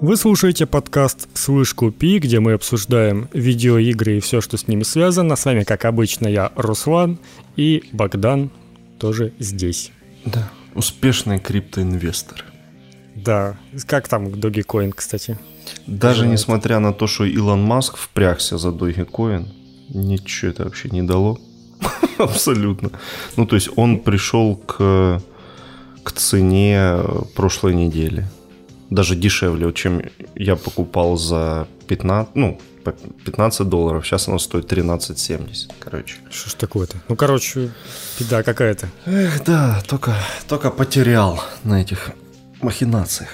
Вы слушаете подкаст «Слышь, купи», где мы обсуждаем видеоигры и все, что с ними связано. С вами, как обычно, я, Руслан, и Богдан тоже здесь. Да, успешный криптоинвестор. Да, как там Dogecoin, кстати? Даже несмотря на то, что Илон Маск впрягся за Dogecoin, ничего это вообще не дало. Абсолютно. Ну, то есть он пришел к цене прошлой недели. Даже дешевле, чем я покупал за 15 долларов. Сейчас оно стоит 13.70, короче. Что ж такое-то? Ну, короче, беда какая-то. Эх, да, только потерял на этих махинациях.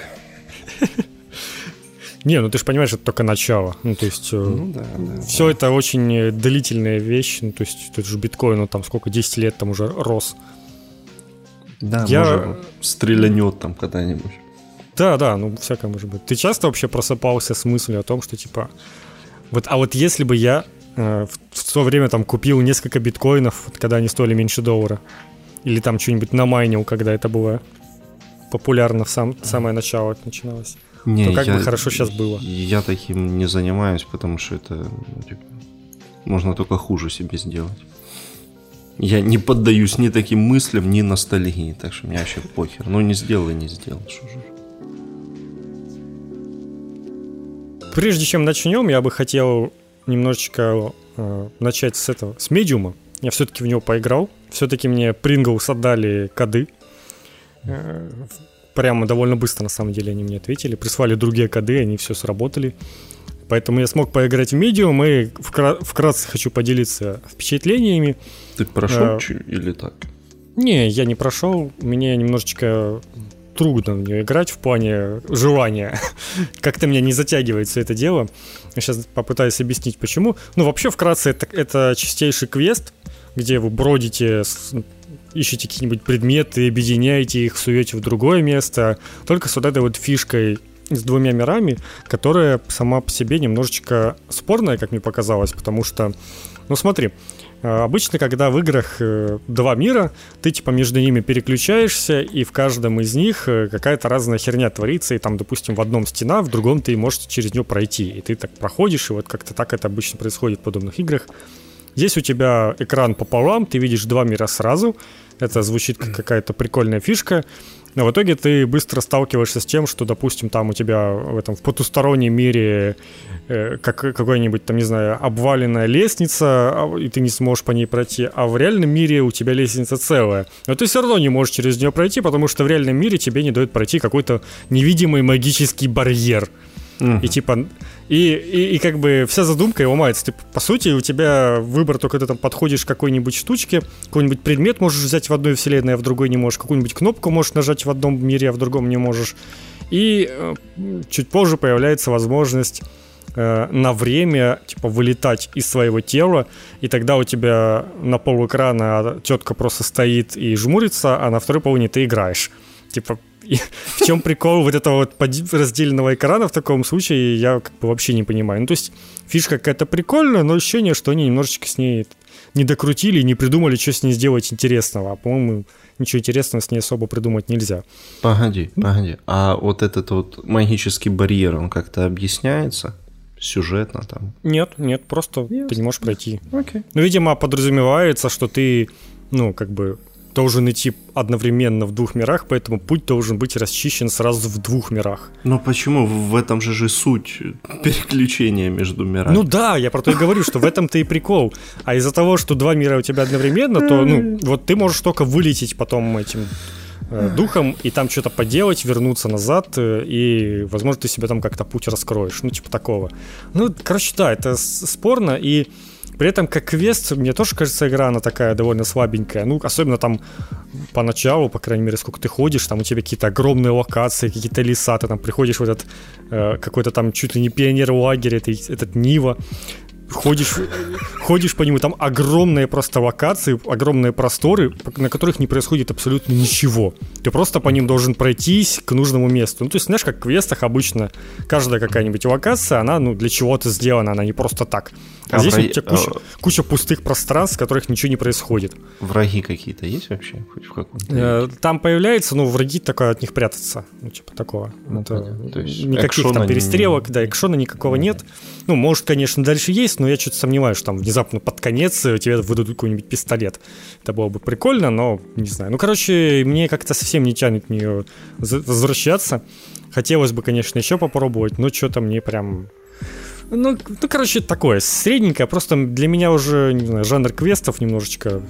Не, ну ты же понимаешь, это только начало. Ну, то есть, все это очень длительная вещь. Ну, то есть, тот же биткоин, ну, там сколько, 10 лет там уже рос. Да, может, стрелянет там когда-нибудь. Да, ну, всякое может быть. Ты часто вообще просыпался с мыслью о том, что, типа, вот, а вот если бы я в то время там купил несколько биткоинов, вот, когда они стоили меньше доллара, или там что-нибудь намайнил, когда это было популярно, самое начало это начиналось. Не, то как бы хорошо сейчас было. Я таким не занимаюсь, потому что это, ну, типа, можно только хуже себе сделать. Я не поддаюсь ни таким мыслям, ни ностальгии, так что мне вообще похер. Ну не сделал и не сделал, что же. Прежде чем начнем, я бы хотел немножечко начать с этого, с медиума. Я все-таки в него поиграл. Все-таки мне Pringles отдали коды. Прямо довольно быстро, на самом деле, они мне ответили. Прислали другие коды, они все сработали. Поэтому я смог поиграть в Medium и вкратце хочу поделиться впечатлениями. Ты прошел или так? Не, я не прошел. Мне немножечко трудно в нее играть в плане желания. Как-то меня не затягивается это дело. Я сейчас попытаюсь объяснить, почему. Ну, вообще, вкратце, это чистейший квест, где вы бродите, ищете какие-нибудь предметы, объединяете их, суете в другое место. Только с вот этой вот фишкой с двумя мирами, которая сама по себе немножечко спорная, как мне показалось, потому что, ну смотри, обычно, когда в играх два мира, ты типа между ними переключаешься, и в каждом из них какая-то разная херня творится, и там, допустим, в одном стена, в другом ты можешь через нее пройти, и ты так проходишь, и вот как-то так это обычно происходит в подобных играх. Здесь у тебя экран пополам, ты видишь два мира сразу, это звучит как какая-то прикольная фишка, но в итоге ты быстро сталкиваешься с тем, что, допустим, там у тебя в потустороннем мире какая-нибудь там, не знаю, обваленная лестница, и ты не сможешь по ней пройти, а в реальном мире у тебя лестница целая. Но ты все равно не можешь через нее пройти, потому что в реальном мире тебе не дает пройти какой-то невидимый магический барьер. И типа и как бы вся задумка его мается. Ты, по сути, у тебя выбор только ты там подходишь к какой-нибудь штучке, какой-нибудь предмет можешь взять в одной вселенной, а в другой не можешь, какую-нибудь кнопку можешь нажать в одном мире, а в другом не можешь. И чуть позже появляется возможность на время типа вылетать из своего тела, и тогда у тебя на полу экрана тетка просто стоит и жмурится, а на второй половине ты играешь. Типа, в чем прикол вот этого вот раздельного экрана в таком случае, я как бы вообще не понимаю. Ну, то есть фишка какая-то прикольная, но ощущение, что они немножечко с ней не докрутили и не придумали, что с ней сделать интересного. А, по-моему, ничего интересного с ней особо придумать нельзя. Погоди. А вот этот вот магический барьер, он как-то объясняется сюжетно там? Нет, просто ты не можешь пройти. Окей. Ну, видимо, подразумевается, что ты, ну, как бы должен идти одновременно в двух мирах, поэтому путь должен быть расчищен сразу в двух мирах. Но почему? В этом же суть переключения между мирами. Ну да, я про то и говорю, что в этом-то и прикол. А из-за того, что два мира у тебя одновременно, то ну вот ты можешь только вылететь потом этим духом и там что-то поделать, вернуться назад, и, возможно, ты себе там как-то путь раскроешь. Ну типа такого. Ну, короче, да, это спорно, и при этом, как квест, мне тоже кажется, игра, она такая довольно слабенькая. Ну, особенно там поначалу, по крайней мере, сколько ты ходишь, там у тебя какие-то огромные локации, какие-то леса, ты там приходишь в этот какой-то там чуть ли не пионер-лагерь, этот Нива, Ходишь по нему, там огромные просто локации, огромные просторы, на которых не происходит абсолютно ничего. Ты просто по ним должен пройтись к нужному месту. Ну, то есть, знаешь, как в квестах обычно каждая какая-нибудь локация, она, ну, для чего-то сделана, она не просто так. А здесь у тебя куча пустых пространств, в которых ничего не происходит. Враги какие-то есть вообще? Хоть в каком-то? Там появляются, ну, враги, такое, от них прятаться. Ну, типа такого. Ну, то есть никаких там перестрелок, да, экшона никакого нет. Ну, может, конечно, дальше есть, но я что-то сомневаюсь, что там внезапно под конец тебе выдадут какой-нибудь пистолет. Это было бы прикольно, но не знаю. Ну, короче, мне как-то совсем не тянет в нее возвращаться. Хотелось бы, конечно, еще попробовать, но что-то мне прям... Ну, короче, такое, средненькое. Просто для меня уже, не знаю, жанр квестов немножечко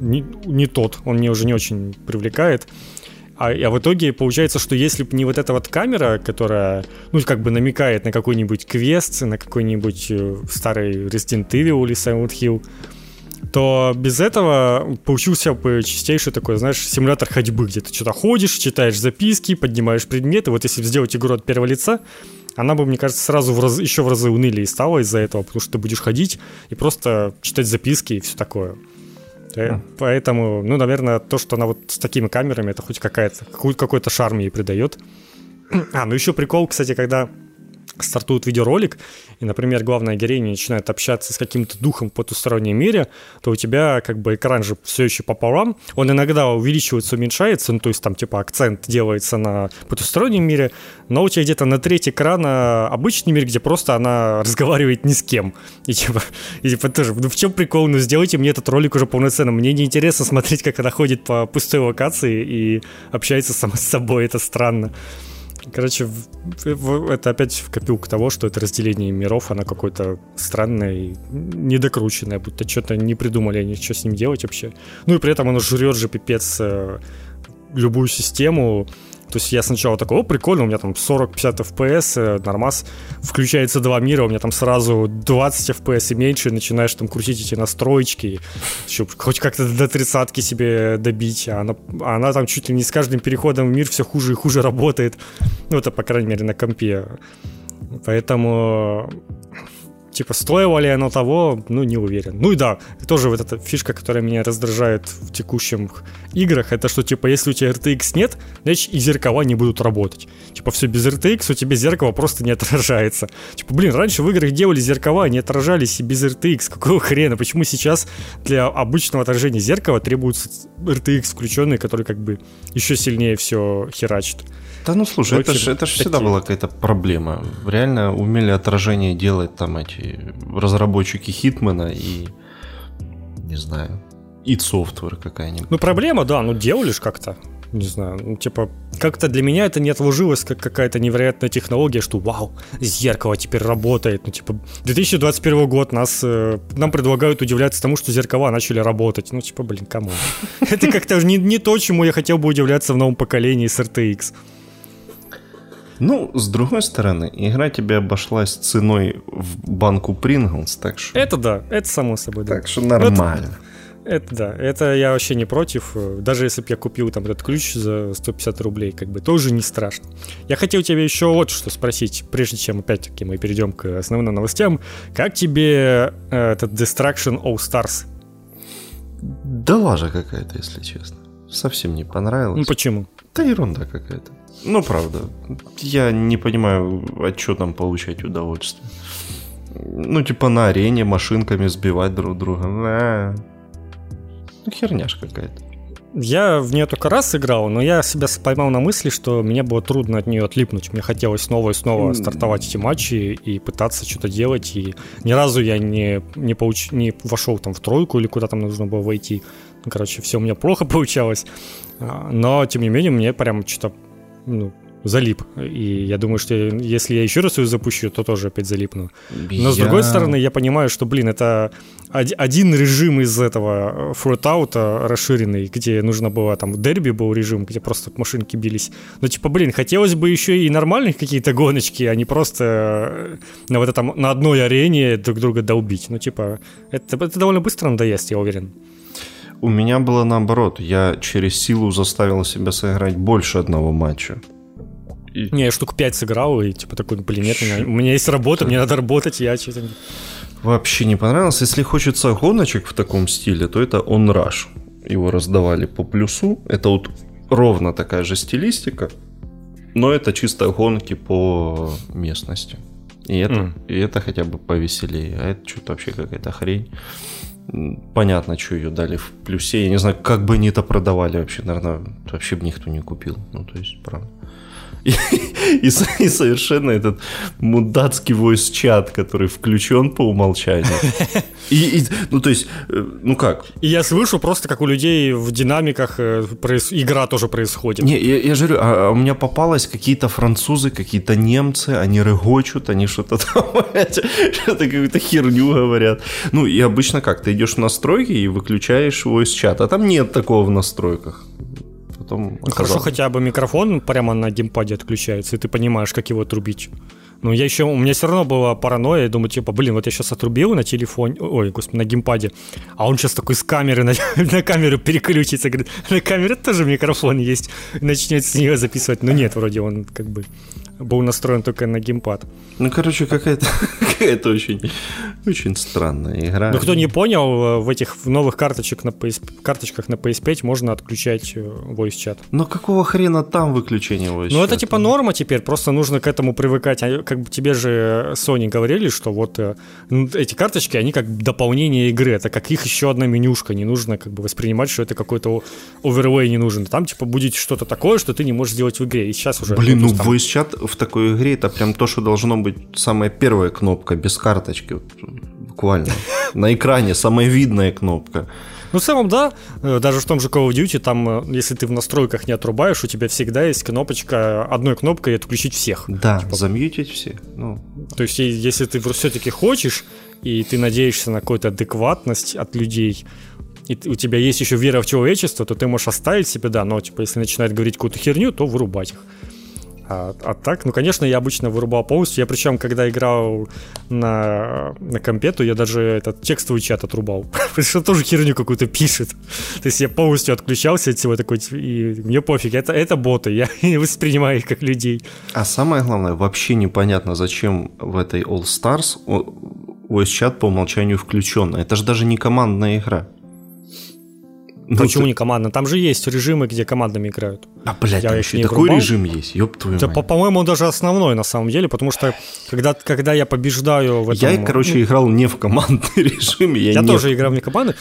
не тот. Он меня уже не очень привлекает. А в итоге получается, что если бы не вот эта вот камера, которая, ну, как бы намекает на какой-нибудь квест, на какой-нибудь старый Resident Evil или Silent Hill, то без этого получился бы чистейший такой, знаешь, симулятор ходьбы, где ты что-то ходишь, читаешь записки, поднимаешь предметы. Вот если сделать игру от первого лица, она бы, мне кажется, сразу еще в разы унылее стала из-за этого, потому что ты будешь ходить и просто читать записки и все такое. Поэтому, ну, наверное, то, что она вот с такими камерами, это хоть какой-то шарм ей придает. А, ну еще прикол, кстати, когда стартует видеоролик, и, например, главная героиня начинает общаться с каким-то духом в потустороннем мире, то у тебя как бы экран же все еще пополам, он иногда увеличивается, уменьшается, ну, то есть там типа акцент делается на потустороннем мире, но у тебя где-то на треть экрана обычный мир, где просто она разговаривает ни с кем. И типа тоже, ну в чем прикол, ну сделайте мне этот ролик уже полноценным, мне неинтересно смотреть, как она ходит по пустой локации и общается сама с собой, это странно. Короче, это опять в копилку того, что это разделение миров, оно какое-то странное и недокрученное, будто что-то не придумали они, что с ним делать вообще. Ну и при этом оно жрет же пипец любую систему. То есть я сначала такой, о, прикольно, у меня там 40-50 FPS, нормас, включается два мира, у меня там сразу 20 FPS и меньше, начинаешь там крутить эти настроечки, чтобы хоть как-то до 30-ки себе добить, а она там чуть ли не с каждым переходом в мир все хуже и хуже работает. Ну, это, по крайней мере, на компе. Поэтому... Типа, стоило ли оно того, ну, не уверен. Ну и да, тоже вот эта фишка, которая меня раздражает в текущих играх, это что, типа, если у тебя RTX нет, значит, и зеркала не будут работать. Типа, все без RTX, у тебя зеркало просто не отражается. Типа, блин, раньше в играх делали зеркала, они отражались и без RTX, какого хрена? Почему сейчас для обычного отражения зеркала требуется RTX включенный, который как бы еще сильнее все херачит? Да ну слушай, это же всегда была какая-то проблема. Реально умели отражение делать там эти разработчики Хитмена и, не знаю, id Software какая-нибудь. Ну проблема, да, ну делали ж как-то, не знаю, ну типа как-то для меня это не отложилось как какая-то невероятная технология, что вау, зеркало теперь работает. Ну типа 2021 год нам предлагают удивляться тому, что зеркала начали работать. Ну типа, блин, камон. Это как-то не то, чему я хотел бы удивляться в новом поколении с RTX. Ну, с другой стороны, игра тебе обошлась ценой в банку Принглс, так что... Это да, это само собой, да. Так что нормально. Это да, это я вообще не против. Даже если бы я купил там этот ключ за 150 рублей, как бы, тоже не страшно. Я хотел тебя еще вот что спросить, прежде чем опять-таки мы перейдем к основным новостям. Как тебе этот Destruction AllStars? Да лажа какая-то, если честно. Совсем не понравилось. Ну, почему? Да ерунда какая-то. Ну, правда, я не понимаю, от чего там получать удовольствие. Ну, типа на арене машинками сбивать друг друга. Ну, херняшка какая-то. Я в нее только раз играл, но я себя поймал на мысли, что мне было трудно от нее отлипнуть. Мне хотелось снова и снова стартовать эти матчи и пытаться что-то делать. И ни разу я не вошел там в тройку или куда там нужно было войти. Короче, все у меня плохо получалось. Но, тем не менее, мне прям что-то... Ну, залип. И я думаю, что если я еще раз ее запущу, то тоже опять залипну. Но с другой стороны, я понимаю, что, блин, это один режим из этого Fallout расширенный, где нужно было, там, в дерби был режим, где просто машинки бились. Но, типа, блин, хотелось бы еще и нормальных какие-то гоночки, а не просто на вот этом, на одной арене друг друга долбить. Ну, типа, это довольно быстро надоест, я уверен. У меня было наоборот. Я через силу заставил себя сыграть больше одного матча. И... Не, я штук 5 сыграл, и типа такой, блин, нет, у меня есть работа, мне надо работать, я что-то... вообще не понравился. Если хочется гоночек в таком стиле, то это OnRush. Его раздавали по плюсу. Это вот ровно такая же стилистика, но это чисто гонки по местности. И это хотя бы повеселее. А это что-то вообще какая-то хрень. Понятно, что ее дали в плюсе. Я не знаю, как бы они это продавали вообще. Наверное, вообще бы никто не купил. Ну, то есть, правда. И совершенно этот мудацкий войс-чат, который включен по умолчанию. Ну как? И я слышу просто, как у людей в динамиках игра тоже происходит. Не, я же говорю, а у меня попалось какие-то французы, какие-то немцы, они рыгочут, они что-то там, что-то какую-то херню говорят. Ну и обычно как? Ты идешь в настройки и выключаешь войс-чат, а там нет такого в настройках. Хорошо, хотя бы микрофон прямо на геймпаде отключается, и ты понимаешь, как его отрубить. Но я еще, у меня все равно была паранойя, я думаю, типа, блин, вот я сейчас отрубил на телефоне, ой, господи, на геймпаде, а он сейчас такой с камеры, на камеру переключится, говорит, на камере тоже микрофон есть, начнет с нее записывать, но нет, вроде он как бы был настроен только на геймпад. Ну, короче, какая-то очень, очень странная игра. Ну, кто не понял, в этих новых карточках на PS5 можно отключать voice-chat. Но какого хрена там выключение voice-chat? Ну, это типа норма теперь, просто нужно к этому привыкать. Как бы тебе же Sony говорили, что вот эти карточки, они как дополнение игры, это как их еще одна менюшка, не нужно как бы воспринимать, что это какой-то оверлей не нужен. Там типа будет что-то такое, что ты не можешь сделать в игре, и сейчас уже... Блин, ну voice-chat в такой игре, это прям то, что должно быть самая первая кнопка, без карточки, буквально, на экране, самая видная кнопка. Ну, в целом, да, даже в том же Call of Duty, там, если ты в настройках не отрубаешь, у тебя всегда есть кнопочка, одной кнопкой отключить всех. Да, типа, замьютить всех. Ну. То есть, если ты все-таки хочешь, и ты надеешься на какую-то адекватность от людей, и у тебя есть еще вера в человечество, то ты можешь оставить себе, да, но, типа, если начинают говорить какую-то херню, то вырубать их. А так, ну, конечно, я обычно вырубал полностью. Я причем, когда играл на компе, то я даже этот текстовый чат отрубал. Потому что тоже херню какую-то пишет. То есть я полностью отключался от всего такой, и мне пофиг, это боты, я не воспринимаю их как людей. А самое главное, вообще непонятно, зачем в этой All Stars voice-чат по умолчанию включен. Это же даже не командная игра. Почему не командно? Там же есть режимы, где командами играют. А, блядь, там еще и такой режим есть, ёб твою мать. Да, по-моему, он даже основной на самом деле, потому что когда я побеждаю в этом... Я, короче, играл не в командный режим. Я тоже играл не в командный.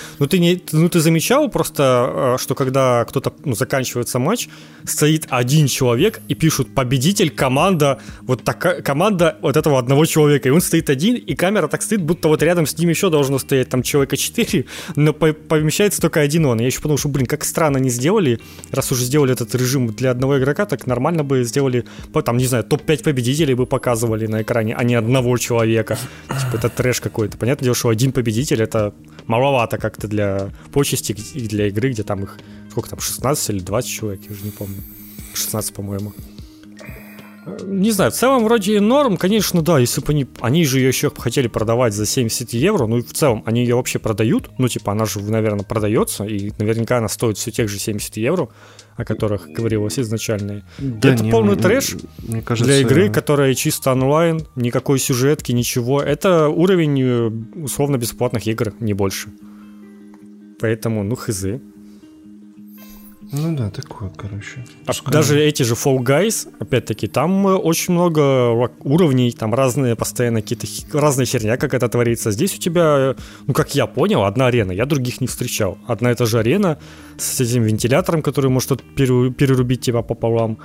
Ну, ты замечал просто, что когда кто-то заканчивается матч, стоит один человек и пишут «победитель, команда», вот такая команда вот этого одного человека, и он стоит один, и камера так стоит, будто вот рядом с ним еще должно стоять там человека 4, но помещается только один он. Я еще подумал, что, блин, как странно они сделали, раз уже сделали этот режим для одного игрока, так нормально бы сделали, там, не знаю, топ-5 победителей бы показывали на экране, а не одного человека. Типа, это трэш какой-то. Понятное дело, что один победитель, это маловато как-то для почести и для игры, где там их, сколько там, 16 или 20 человек, я уже не помню. 16, по-моему. Не знаю, в целом вроде норм, конечно, да, если бы они же ее еще хотели продавать за 70 евро, ну и в целом они ее вообще продают, ну типа она же, наверное, продается, и наверняка она стоит все тех же 70 евро, о которых говорилось изначально. Да, это полный трэш, мне кажется, для игры, которая чисто онлайн, никакой сюжетки, ничего, это уровень условно бесплатных игр, не больше. Поэтому, ну хз. Ну да, такое, короче. А даже эти же Fall Guys, опять-таки, там очень много уровней, там разные постоянно какие-то разная херня какая-то творится. Здесь у тебя, ну как я понял, одна арена, я других не встречал. Одна и та же арена с этим вентилятором, который может перерубить тебя пополам.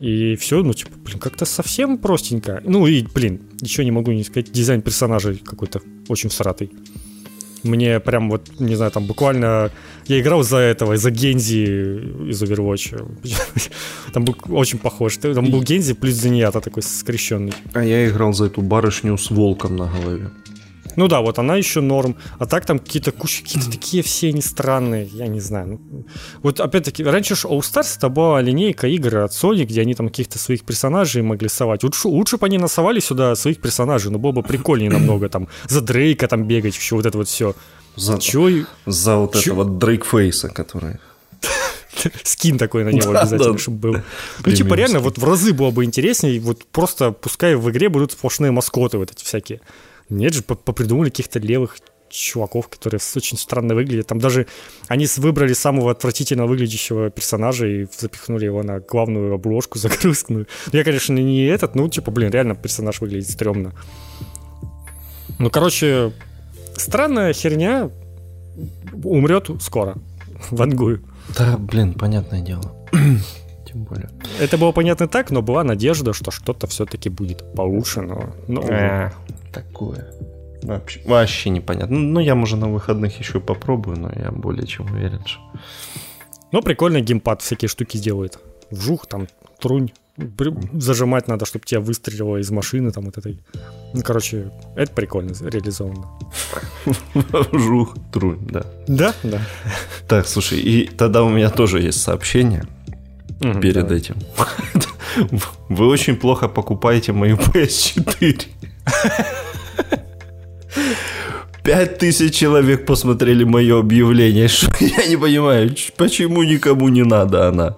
И все, ну типа, блин, как-то совсем простенько. Ну и, блин, еще не могу не сказать, дизайн персонажей какой-то очень всратый. Мне прям вот, не знаю, там буквально... Я играл за этого, за Гензи из Overwatch. Там был очень похож. Там был Гензи плюс Зиньята такой скрещенный. А я играл за эту барышню с волком на голове. Ну да, вот она еще норм. А так там какие-то кучи, какие-то такие все они странные. Я не знаю. Вот опять-таки, раньше же All Stars это была линейка игр от Sony, где они там каких-то своих персонажей могли совать. Лучше бы они насовали сюда своих персонажей, но было бы прикольнее намного там. За Дрейка там бегать, еще вот это вот все. За вот этого Дрейкфейса, который... Скин такой на него обязательно, чтобы был. Ну, типа, реально, вот в разы было бы интереснее. Вот просто пускай в игре будут сплошные маскоты вот эти всякие. Нет же, попридумали каких-то левых чуваков, которые очень странно выглядят. Там даже они выбрали самого отвратительно выглядящего персонажа и запихнули его на главную обложку загрузкную. Я, конечно, не этот, но типа, блин, реально персонаж выглядит стрёмно. Ну, короче, странная херня. Умрет скоро. Вангую. Да, блин, понятное дело. Тем более. Это было понятно так, но была надежда, что что-то все-таки будет получше, но... Такое. Вообще непонятно. Ну, я, может, на выходных еще и попробую, но я более чем уверен. Ну, прикольный геймпад всякие штуки делает. Вжух, там, трунь. Зажимать надо, чтобы тебя выстрелило из машины там вот этой. Ну, короче, это прикольно реализовано. Вжух, трунь, да. Да? Да. Так, слушай, и тогда у меня тоже есть сообщение перед этим. Вы очень плохо покупаете мою PS4. 5000 человек посмотрели мое объявление. Я не понимаю, почему никому не надо она.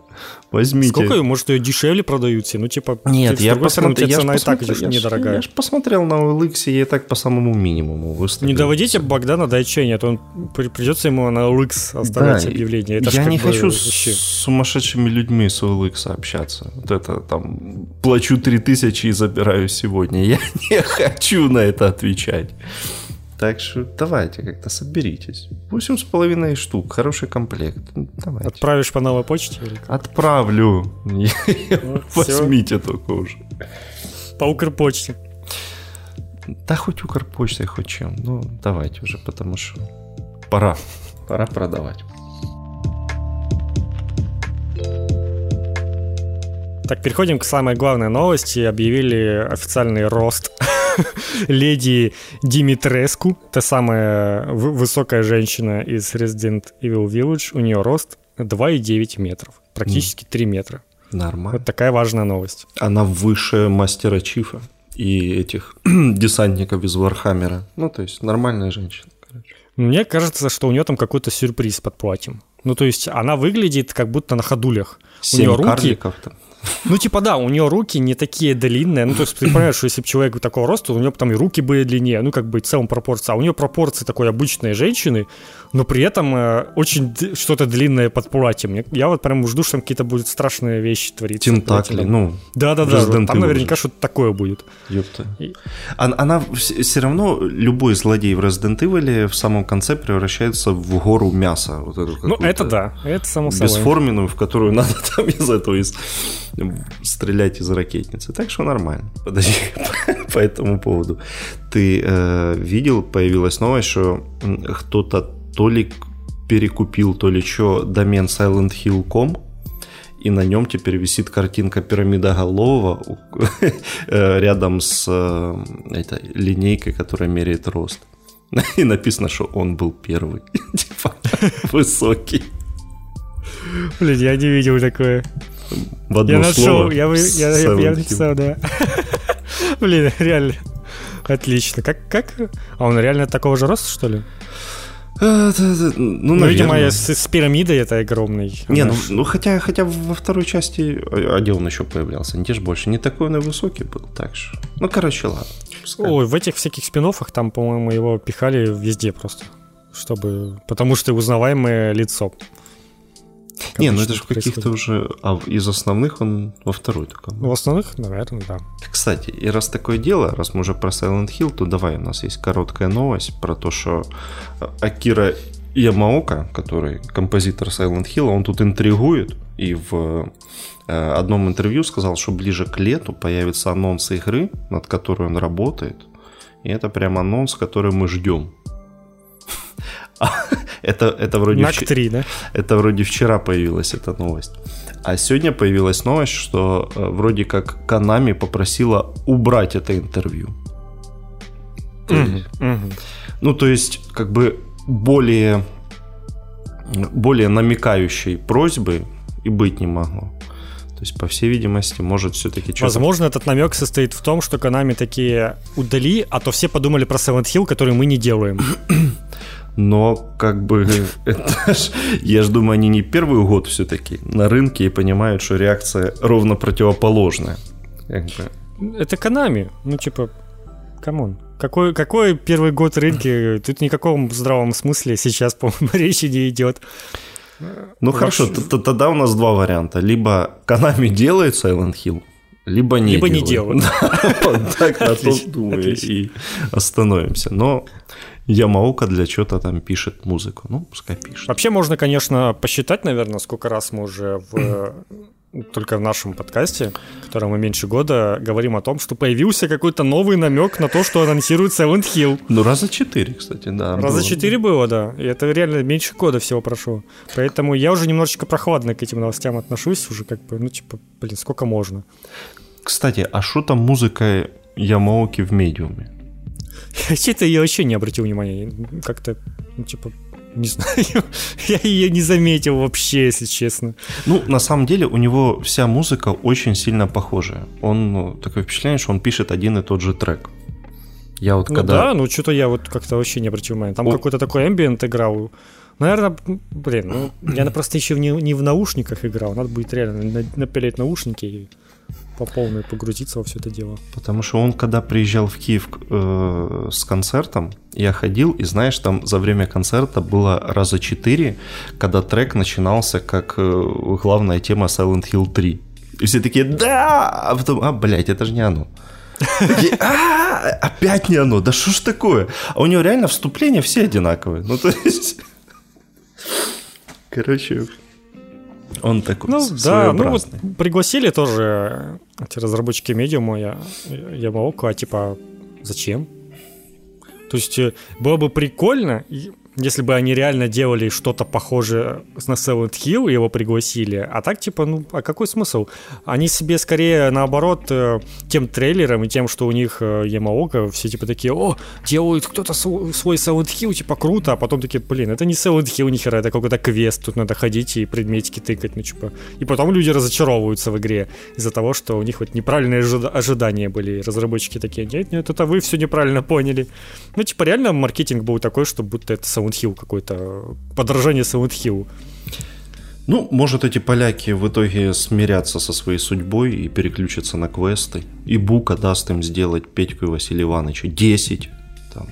Возьмите. Сколько ее? Может, ее дешевле продают все? Ну, типа, нет, я посмотрел, цена и так недорогая. Я же посмотрел на OLX, и так по самому минимуму выставил. Не доводите Богдана до отчаяния, а то он, придется ему на OLX оставлять объявление. Это я не хочу с сумасшедшими людьми с OLX общаться. Вот это там, плачу 3000 и забираю сегодня. Я не хочу на это отвечать. Так что давайте как-то соберитесь. 8,5 штук, хороший комплект. Давайте. Отправишь по новой почте? Отправлю. Возьмите только уже. По Укрпочте. Да хоть Укрпочтой, хоть чем. Ну, давайте уже, потому что пора. Пора продавать. Так, переходим к самой главной новости. Объявили официальный рост леди Димитреску, та самая высокая женщина из Resident Evil Village, у нее рост 2,9 метров, практически 3 метра. Нормально. Вот такая важная новость. Она выше мастера Чифа и этих десантников из Вархаммера. Ну, то есть нормальная женщина, короче. Мне кажется, что у нее там какой-то сюрприз под платьем. Ну, то есть она выглядит как будто на ходулях. 7 у нее карликов там. Ну, типа, да, у нее руки не такие длинные. Ну, то есть, ты понимаешь, что если бы человек такого роста, у нее там и руки были длиннее. Ну, как бы, в целом пропорция. А у нее пропорции такой обычной женщины, но при этом очень что-то длинное под платьем. Я вот прям жду, что там какие-то будут страшные вещи твориться. Тентакли, ну. Да-да-да, там наверняка уже что-то такое будет. Ёпта. Она все равно, любой злодей в Resident Evil в самом конце превращается в гору мяса. Вот эту, ну, это да, это само собой. Бесформенную, в которую надо там из этого... стрелять из ракетницы. Так что нормально. Подожди, по этому поводу. Ты видел, появилась новость, что кто-то то ли перекупил, то ли что, домен silenthill.com, и на нем теперь висит картинка пирамидоголового рядом с этой линейкой, которая меряет рост. И написано, что он был первый. Типа высокий. Блин, я не видел такое. В одно слово. Я написал, да. Блин, реально. Отлично. Как? А он реально такого же роста, что ли? Ну, видимо, с пирамидой это огромный. Не, ну хотя во второй части он еще появлялся. Не те же больше. Не такой он и высокий был, так же. Ну, короче, ладно. Ой, в этих всяких спин-оффах там, по-моему, его пихали везде просто. Чтобы. Потому что узнаваемое лицо. Не, ну это же в каких-то уже... А из основных он во второй только. В основных, наверное, да. Кстати, и раз такое дело, раз мы уже про Silent Hill, то давай, у нас есть короткая новость про то, что Акира Ямаока, который композитор Silent Hill, он тут интригует. И в одном интервью сказал, что ближе к лету появится анонс игры, над которой он работает. И это прям анонс, который мы ждем. Это вроде Нак-3, да? Это вроде вчера появилась эта новость. А сегодня появилась новость, что вроде как Konami попросила убрать это интервью. Ну, то есть, как бы более намекающей просьбы и быть не могло. То есть, по всей видимости, может все-таки что-то... Возможно, этот намек состоит в том, что Konami такие удали, а то все подумали про Silent Hill, который мы не делаем. Но, как бы, это ж, я же думаю, они не первый год все-таки на рынке и понимают, что реакция ровно противоположная. Это Konami. Ну, типа, Камон. Какой первый год рынки? Тут никакого здравом смысла сейчас, по-моему, речи не идет. Ну хорошо, тогда у нас два варианта. Либо Konami делает Silent Hill, либо не делает. Так на то думаю и остановимся. Но Ямаока для чего-то там пишет музыку. Ну, пускай пишет. Вообще можно, конечно, посчитать, наверное, сколько раз мы уже только в нашем подкасте, в котором мы меньше года говорим о том, что появился какой-то новый намек на то, что анонсирует Silent Hill. Ну, раза 4, кстати, да. Раза 4 было, да. И это реально меньше года всего прошло. Поэтому я уже немножечко прохладно к этим новостям отношусь. Уже как бы, ну, типа, блин, сколько можно. Кстати, а что там музыка Ямаоки в медиуме? Вообще-то я вообще не обратил внимания. Как-то, ну, типа... Не знаю, я ее не заметил вообще, если честно. Ну, на самом деле, у него вся музыка очень сильно похожая. Он, такое впечатление, что он пишет один и тот же трек. Я вот когда... Ну да, ну что-то я вот как-то вообще не обратил внимания. Там какой-то такой эмбиент играл. Наверное, блин, ну, я просто еще не в наушниках играл. Надо будет реально напилить наушники и по полной погрузиться во все это дело. Потому что он, когда приезжал в Киев с концертом, я ходил, и знаешь, там за время концерта было раза 4, когда трек начинался как главная тема Silent Hill 3. И все такие, да! А потом, блядь, это же не оно. Опять не оно, да что ж такое? А у него реально вступления все одинаковые. Ну, то есть... Короче... Он такой своеобразный. Ну вот пригласили тоже эти разработчики медиума Ямаока, типа, зачем? То есть было бы прикольно, если бы они реально делали что-то похожее на Silent Hill, его пригласили, а так, типа, ну, а какой смысл? Они себе скорее, наоборот, тем трейлером и тем, что у них Ямаока, все, типа, такие, о, делают кто-то свой Silent Hill, типа, круто, а потом такие, блин, это не Silent Hill, нихера, это какой-то квест, тут надо ходить и предметики тыкать, ну, типа, и потом люди разочаровываются в игре из-за того, что у них вот неправильные ожидания были, разработчики такие, нет, это вы все неправильно поняли. Ну, типа, реально маркетинг был такой, что будто это Silent Hill какой-то, подражание Silent Hill. Ну, может, эти поляки в итоге смирятся со своей судьбой и переключатся на квесты. И Бука даст им сделать Петьку и Василия Ивановича 10 там,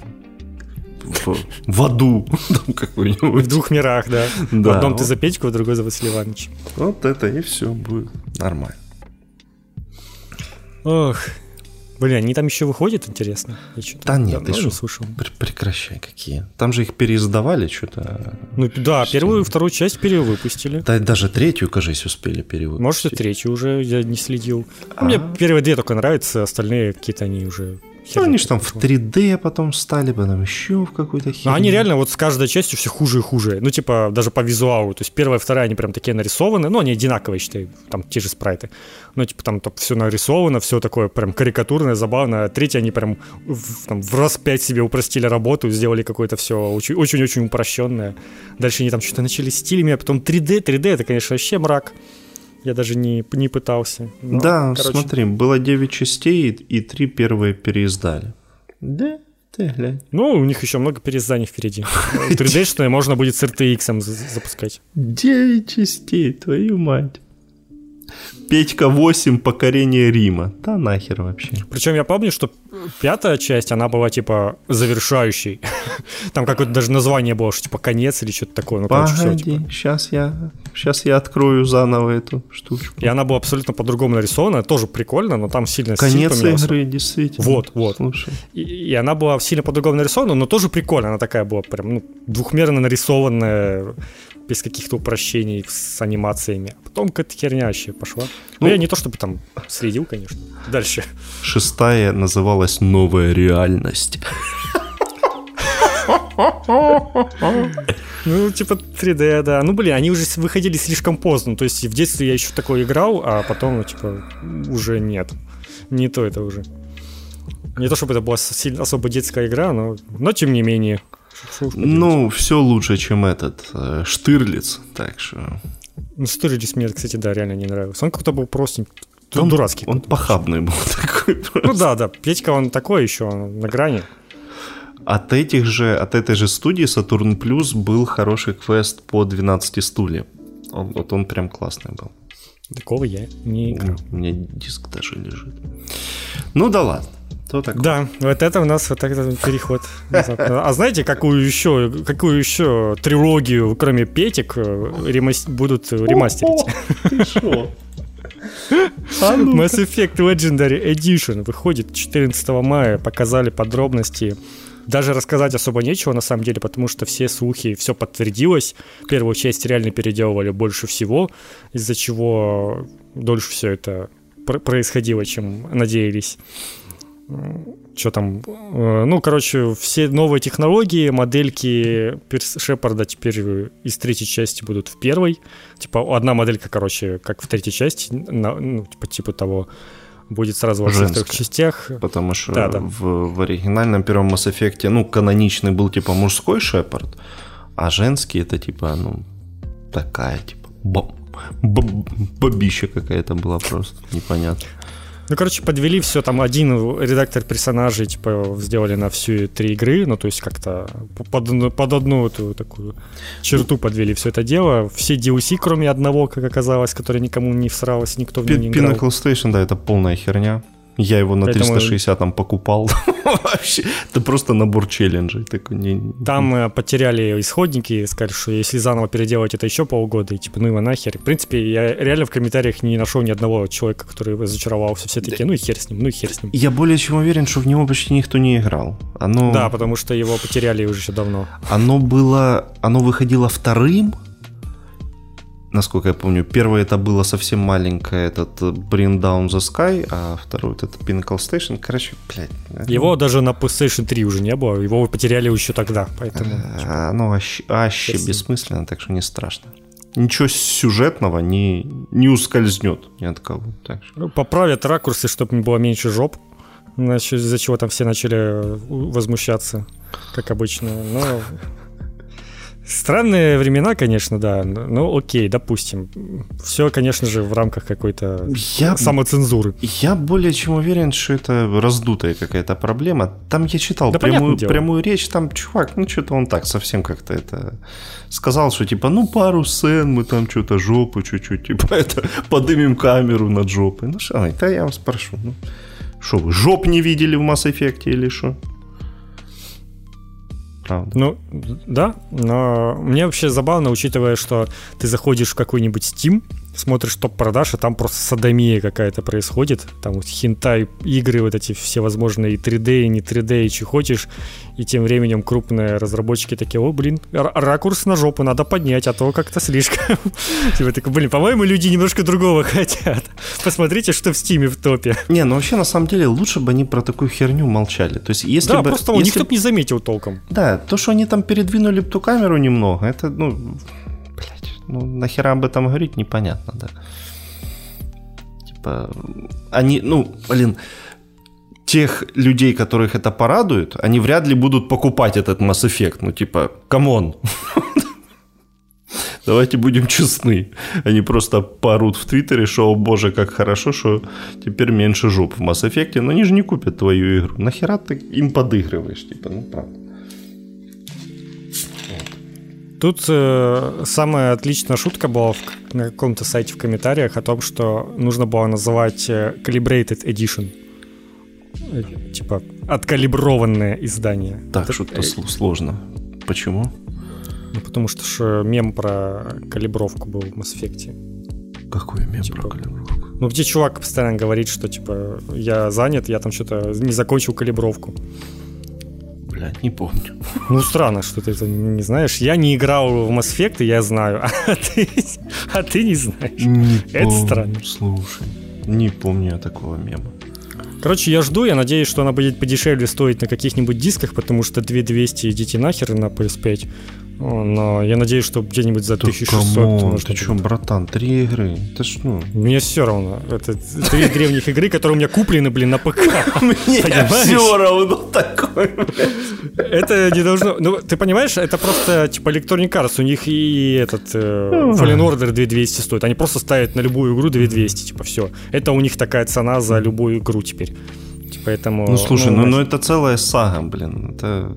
в аду там какой-нибудь. В двух мирах, да. В одном вот. Ты за Петьку, в другой за Василия Ивановича. Вот это и все будет нормально. Ох... Блин, они там еще выходят, интересно? Да нет, еще слышал. Прекращай, какие. Там же их переиздавали что-то. Ну да, первую и вторую часть перевыпустили. Да, даже третью, кажется, успели перевыпустить. Может, и третью уже, я не следил. Мне первые 2 только нравятся, остальные какие-то они уже... Ну, они же там в 3D потом стали, потом еще в какой-то херне. Но они реально вот с каждой частью все хуже и хуже. Ну, типа, даже по визуалу. То есть первая, вторая, они прям такие нарисованы. Ну, они одинаковые, считай, там те же спрайты. Ну, типа, там все нарисовано, все такое прям карикатурное, забавное. А третья, они прям в раз 5 себе упростили работу, сделали какое-то все очень-очень упрощенное. Дальше они там что-то начали стилями, а потом 3D, это, конечно, вообще мрак. Я даже не пытался. Но, да, короче. Смотри, было 9 частей, и 3 первые переиздали. Да, ты глянь. Ну, у них еще много переизданий впереди. 3D-шные можно будет с RTX запускать. 9 частей, твою мать. Петька 8, покорение Рима. Да нахер вообще. Причем я помню, что 5-я часть, она была типа завершающей. Там какое-то даже название было, что типа конец или что-то такое. Ну, погоди, короче, все, типа... сейчас я открою заново эту штучку. И она была абсолютно по-другому нарисована, тоже прикольно, но там сильно стиль поменялся. Конец игры, действительно. Вот. Слушай. И она была сильно по-другому нарисована, но тоже прикольно. Она такая была прям, ну, двухмерно нарисованная, без каких-то упрощений, с анимациями. А потом какая-то херня вообще пошла. Ну, я не то чтобы там следил, конечно. Дальше. 6-я называлась «Новая реальность». Ну, типа 3D, да. Ну, блин, они уже выходили слишком поздно. То есть в детстве я еще в такое играл, а потом, ну, типа, уже нет. Не то это уже. Не то чтобы это была особо детская игра, но тем не менее... Ну, все лучше, чем этот Штирлиц, так что... Ну, Штирлиц мне, кстати, да, реально не нравился. Он как-то был простенький, дурацкий. Он похабный был такой просто. Ну да, Петька он такой еще, он на грани. От этой же студии Saturn Plus был хороший квест по 12 стульям. Он прям классный был. Такого я не играл. У меня диск даже лежит. Ну да ладно. Что такое? Да, вот это у нас вот этот переход. А знаете, какую еще трилогию, кроме Петек, будут ремастерить? Ты шо? Mass Effect Legendary Edition выходит 14 мая, показали подробности. Даже рассказать особо нечего, на самом деле, потому что все слухи, все подтвердилось. Первую часть реально переделывали больше всего, из-за чего дольше все это происходило, чем надеялись. Что там? Ну, короче, все новые технологии, модельки Шепарда теперь из третьей части будут в первой. Типа одна моделька, короче, как в третьей части, ну, типа того, будет сразу во всех трех частях. Потому что да. В оригинальном первом Mass Effect, ну, каноничный был типа мужской Шепард, а женский это типа, ну, такая типа бабища какая-то была просто, непонятно. Ну, короче, подвели все, там один редактор персонажей, типа, сделали на всю три игры, ну, то есть как-то под одну эту такую черту подвели все это дело. Все DLC, кроме одного, как оказалось, который никому не всралось, никто в него не играл. Pinnacle Station, да, это полная херня. Я его на 360 там покупал. Вообще, это просто набор челленджей. Там потеряли исходники, сказали, что если заново переделать это еще полгода, и типа, ну его нахер. В принципе, я реально в комментариях не нашел ни одного человека, который разочаровался. Все такие, ну и хер с ним. Я более чем уверен, что в него почти никто не играл. Да, потому что его потеряли уже давно. Оно выходило вторым. Насколько я помню, первое это было совсем маленькое, этот Bring Down the Sky, а второй этот Pinnacle Station, короче, блядь. Его даже на PlayStation 3 уже не было, его потеряли еще тогда, поэтому... Ну, вообще бессмысленно, так что не страшно. Ничего сюжетного не ускользнет ни от кого. Поправят ракурсы, чтобы не было меньше жоп, из-за чего там все начали возмущаться, как обычно, но... Странные времена, конечно, да. Ну, окей, допустим. Все, конечно же, в рамках какой-то самоцензуры. Я более чем уверен, что это раздутая какая-то проблема. Там я читал прямую речь, там чувак, ну что-то он так совсем как-то это сказал, что типа, ну пару сцен, мы там что-то жопы чуть-чуть, типа это подымем камеру над жопой. Ну что, это я вам спрошу. Ну, что вы, жоп не видели в Mass Effect или что? Правда. Ну, да, но мне вообще забавно, учитывая, что ты заходишь в какой-нибудь Steam, смотришь топ-продаж, а там просто садомия какая-то происходит, там вот хентай-игры, вот эти всевозможные и 3D, и не 3D, и че хочешь, и тем временем крупные разработчики такие, о, блин, ракурс на жопу надо поднять, а то как-то слишком. Типа такой, блин, по-моему, люди немножко другого хотят. Посмотрите, что в Стиме в топе. Не, ну вообще, на самом деле, лучше бы они про такую херню молчали. То есть, если да, бы, просто если... никто бы не заметил толком. Да, то, что они там передвинули бы ту камеру немного, это, ну... Ну, нахера об этом говорить, непонятно, да. Типа, они, ну, блин, тех людей, которых это порадует, они вряд ли будут покупать этот Mass Effect. Ну, типа, камон. Давайте будем честны. Они просто поорут в Твиттере, что, о боже, как хорошо, что теперь меньше жоп в Mass Effect. Но они же не купят твою игру. Нахера ты им подыгрываешь, типа, ну, правда. Тут самая отличная шутка была на каком-то сайте в комментариях о том, что нужно было называть Calibrated Edition. Типа, откалиброванное издание. Так, что-то сложно. Почему? Ну, потому что мем про калибровку был в Mass Effect. Какой мем типа, про калибровку? Ну, где чувак постоянно говорит, что, типа, я занят, я там что-то не закончил калибровку. Не помню. Ну, странно, что ты это не знаешь. Я не играл в Mass Effect, я знаю, а ты не знаешь. Это странно. Слушай, не помню я такого мема. Короче, я жду, я надеюсь, что она будет подешевле стоить на каких-нибудь дисках, потому что 2200 идите нахер на PS5. Но я надеюсь, что где-нибудь за 1600 можно. Ты что, братан, 3 игры? Это ж, ну... Мне все равно. Это 3 древних игры, которые у меня куплены, блин, на ПК. Мне все равно такое. Это не должно... Ну, ты понимаешь, это просто, типа, Electronic Arts. У них и этот Fallen Order 2200 стоит. Они просто ставят на любую игру 2200, типа, все. Это у них такая цена за любую игру теперь. Поэтому, ну, слушай, ну это целая сага, блин. Это...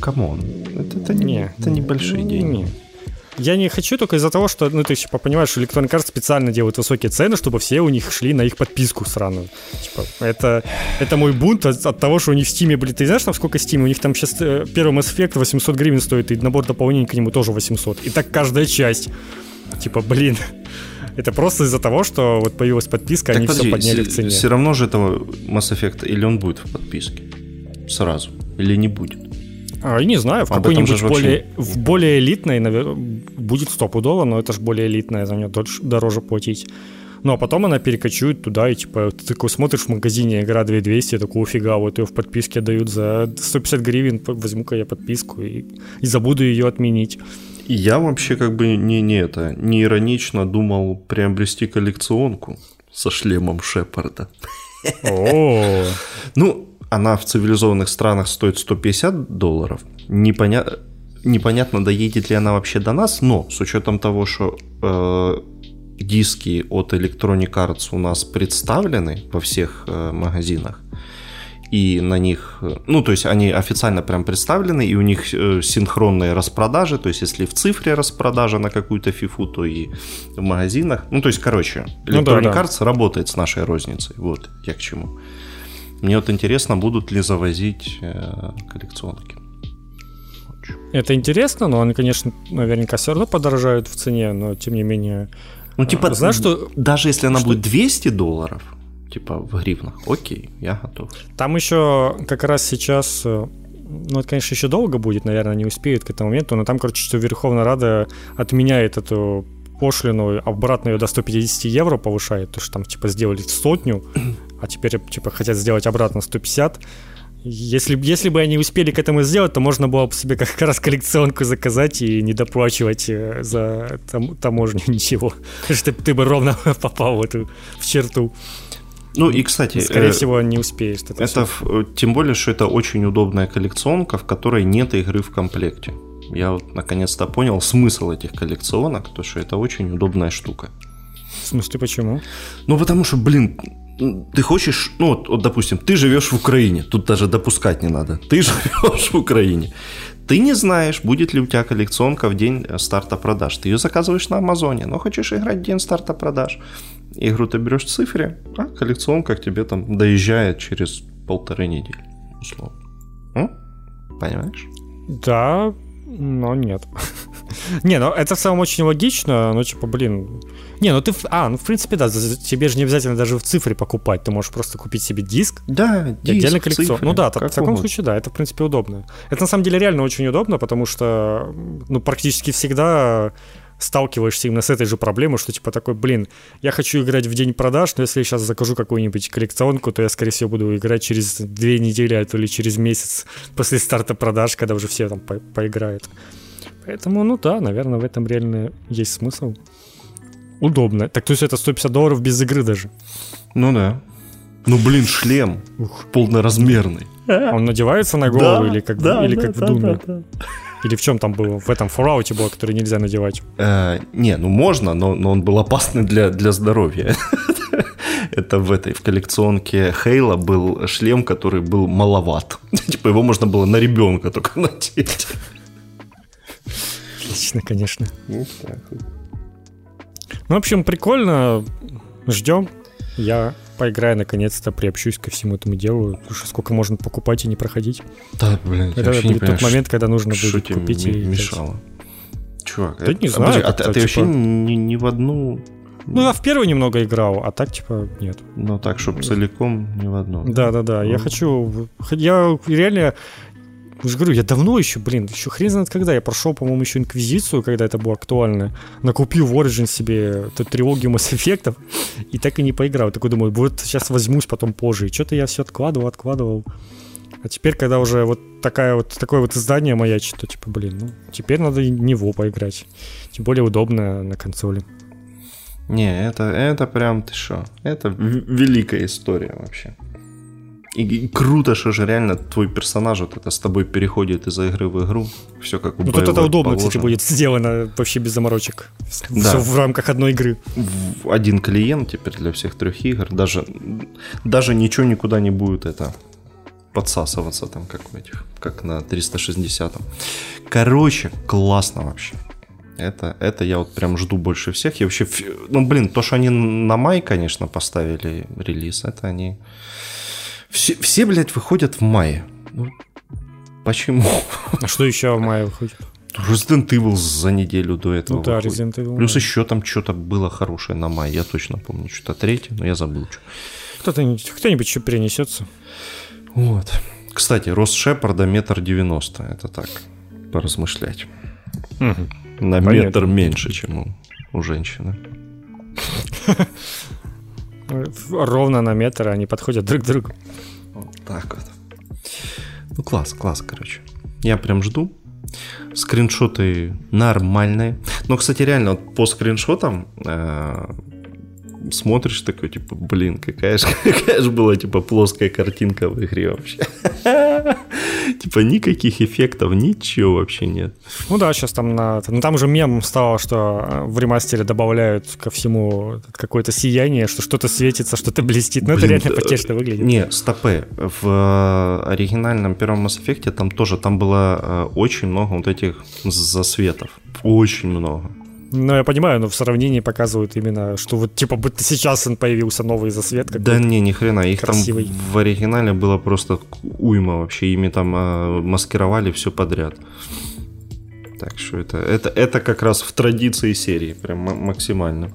Камон. Это небольшие деньги. Я не хочу только из-за того, что, ну, ты типа, понимаешь, что Electronic Arts специально делают высокие цены, чтобы все у них шли на их подписку сраную. Типа, это мой бунт от того, что у них в Steam, блин, ты знаешь, там сколько Steam? У них там сейчас первый Mass Effect 800 гривен стоит, и набор дополнений к нему тоже 800. И так каждая часть. Типа, блин... Это просто из-за того, что вот появилась подписка, так они подожди, все подняли в цене. Все равно же этого Mass Effect, или он будет в подписке сразу, или не будет? А, я не знаю, в какой-нибудь более, в более элитной, наверное, будет стопудово, но это же более элитная, за нее дороже платить. Ну, а потом она перекочует туда, и типа, ты такой смотришь в магазине, игра 2200, такой, офига, вот ее в подписке дают за 150 гривен, возьму-ка я подписку и забуду ее отменить. Я вообще как бы не иронично думал приобрести коллекционку со шлемом Шепарда. Ну, она в цивилизованных странах стоит $150. Непонятно, доедет ли она вообще до нас, но с учетом того, что диски от Electronic Arts у нас представлены во всех магазинах, и на них, ну, то есть они официально прям представлены, и у них синхронные распродажи, то есть если в цифре распродажа на какую-то фифу, то и в магазинах, ну, то есть, короче, Electronic Arts работает с нашей розницей, вот я к чему. Мне вот интересно, будут ли завозить коллекционки. Это интересно, но они, конечно, наверняка все равно подорожают в цене, но тем не менее... Ну, типа, знаешь, что... даже если она будет $200... типа в гривнах. Окей, я готов. Там еще как раз сейчас, ну это, конечно, еще долго будет, наверное, не успеют к этому моменту, но там, короче, что Верховная Рада отменяет эту пошлину, обратно ее до €150 повышает, потому что там, типа, сделали 100, а теперь, типа, хотят сделать обратно 150. Если бы они успели к этому сделать, то можно было бы себе как раз коллекционку заказать и не доплачивать за таможню ничего. Ты бы ровно попал в черту. Ну и, кстати, скорее всего, не успеешь это тем более, что это очень удобная коллекционка, в которой нет игры в комплекте. Я вот наконец-то понял смысл этих коллекционок, потому что это очень удобная штука. В смысле, почему? Ну потому что, блин, ты хочешь, ну вот допустим, ты живешь в Украине, тут даже допускать не надо, ты живешь в Украине, ты не знаешь, будет ли у тебя коллекционка в день старта продаж, ты ее заказываешь на Амазоне, но хочешь играть в день старта продаж. Игру ты берешь в цифре, а коллекционка к тебе там доезжает через 1.5 недели, условно. Понимаешь? Да, но нет. Не, ну это в целом очень логично, но типа, блин... Не, ну ты... А, ну в принципе, да, тебе же не обязательно даже в цифре покупать, ты можешь просто купить себе диск. Да, диск, отдельно коллекционка. Ну да, в таком случае, да, это в принципе удобно. Это на самом деле реально очень удобно, потому что, ну, практически всегда... сталкиваешься именно с этой же проблемой, что типа такой, блин, я хочу играть в день продаж, но если я сейчас закажу какую-нибудь коллекционку, то я, скорее всего, буду играть через 2 недели, а то ли через месяц после старта продаж, когда уже все там поиграют. Поэтому, ну да, наверное, в этом реально есть смысл. Удобно. Так, то есть это $150 без игры даже. Ну да. Ну блин, шлем полноразмерный. Он надевается на голову, да, или как, да, или да, как да, в Думе? Да, да. Или в чем там было? В этом Fallout было, который нельзя надевать. Не, ну можно, но он был опасный для здоровья. Это в коллекционке Хейла был шлем, который был маловат. Типа его можно было на ребенка только надеть. Отлично, конечно. Ну, в общем, прикольно. Ждем. Я поиграю, наконец-то приобщусь ко всему этому делу. Сколько можно покупать и не проходить. Да, блин, это будет не тот момент, когда нужно будет купить и мешало. Чувак, да это, не знаю, подожди, а ты типа... вообще ни в одну... Ну, я в первую немного играл, а так, типа, нет. Ну, так, чтобы целиком ни в одну. Да-да-да, я хочу... Я реально... Я же говорю, я давно еще, блин, еще хрен знает когда. Я прошел, по-моему, еще Инквизицию, когда это было актуально. Накупил в Origin себе эту трилогию Mass Effect'ов и так и не поиграл. Такой думаю, вот сейчас возьмусь потом позже. И что-то я все откладывал. А теперь, когда уже вот такое вот издание маячит, то типа, блин, ну теперь надо и в него поиграть. Тем более удобно на консоли. Не, это прям ты шо. Это великая история вообще. И круто, что же реально твой персонаж вот это с тобой переходит из игры в игру. Все как у боевой. Ну тут это удобно, положено. Кстати, будет сделано вообще без заморочек. Да. Все в рамках одной игры. Один клиент теперь для всех 3 игр. Даже ничего никуда не будет это подсасываться там, как на 360-м. Короче, классно вообще. Это я вот прям жду больше всех. Я вообще, ну, блин, то, что они на май, конечно, поставили релиз, это они... Все, блядь, выходят в мае. Ну, почему? А что еще в мае выходит? Resident Evil за неделю до этого. Ну да, выходит. Resident Evil. Плюс еще там что-то было хорошее на май. Я точно помню, что-то третье, но я забыл. Кто-нибудь еще перенесется. Вот. Кстати, рост Шепарда 1,90 метра. Это так, поразмышлять. Угу. На понятно. Метр меньше, чем у женщины. Ровно на метр они подходят друг к другу. Вот так вот. Ну класс, короче. Я прям жду. Скриншоты нормальные. Но, кстати, реально, вот по скриншотам смотришь такой, типа, блин, какая же была, типа, плоская картинка в игре вообще. Типа, никаких эффектов, ничего вообще нет. Ну да, сейчас там ну там уже мем стало, что в ремастере добавляют ко всему какое-то сияние, что что-то светится, что-то блестит. Ну, блин, это реально потешно выглядит. Не, стопы. В оригинальном первом Mass Effect там было очень много вот этих засветов. Очень много. Ну, я понимаю, но в сравнении показывают именно, что вот, типа, будто сейчас он появился новый засвет какой-то. Да не, ни хрена, их красивый. Там в оригинале было просто уйма вообще, ими там маскировали все подряд. Так что это как раз в традиции серии, прям максимально.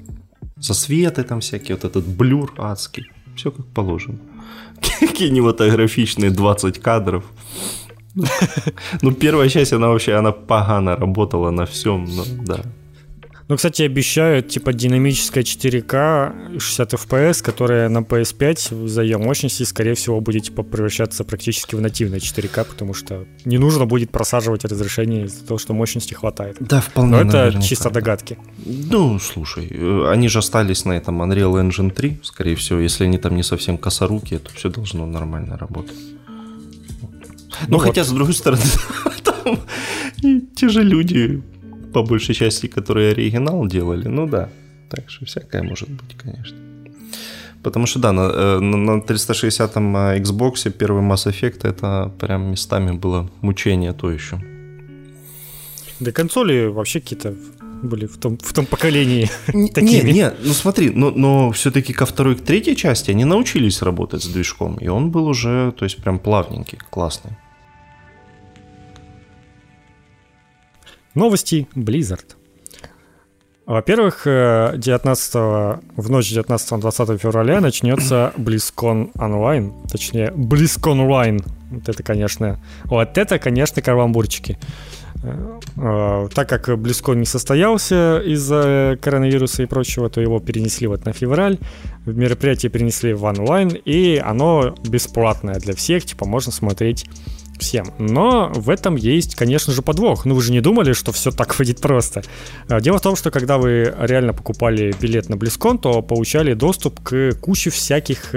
Засветы там всякие, вот этот блюр адский, все как положено. Кинематографичные 20 кадров. Ну, первая часть, она вообще, она погано работала на всем, да. Ну, кстати, обещают, типа, динамическое 4К 60 FPS, которое на PS5 за ее мощности, скорее всего, будет, типа, превращаться практически в нативное 4К, потому что не нужно будет просаживать разрешение из-за того, что мощности хватает. Да, вполне. Но это чисто догадки. Ну, слушай, они же остались на этом Unreal Engine 3, скорее всего, если они там не совсем косоруки, то все должно нормально работать. Ну, хотя, вот. С другой стороны, там те же люди... по большей части, которые оригинал делали, ну да, так что всякое может быть, конечно. Потому что да, на 360-м Xbox'е первый Mass Effect это прям местами было мучение то еще. Да консоли вообще какие-то были в том поколении такими. Не, ну смотри, но все-таки ко второй, к третьей части они научились работать с движком, и он был уже, то есть прям плавненький, классный. Новости Blizzard. Во-первых, 19 в ночь 19 на 20 февраля начнется BlizzCon онлайн. Точнее, BlizzCon онлайн. Вот это, конечно, каламбурчики. Так как BlizzCon не состоялся из-за коронавируса и прочего, то его перенесли вот на февраль. Мероприятие перенесли в онлайн, и оно бесплатное для всех. Типа, можно смотреть... всем. Но в этом есть, конечно же, подвох. Ну, вы же не думали, что все так выйдет просто. Дело в том, что когда вы реально покупали билет на BlizzCon, то получали доступ к куче всяких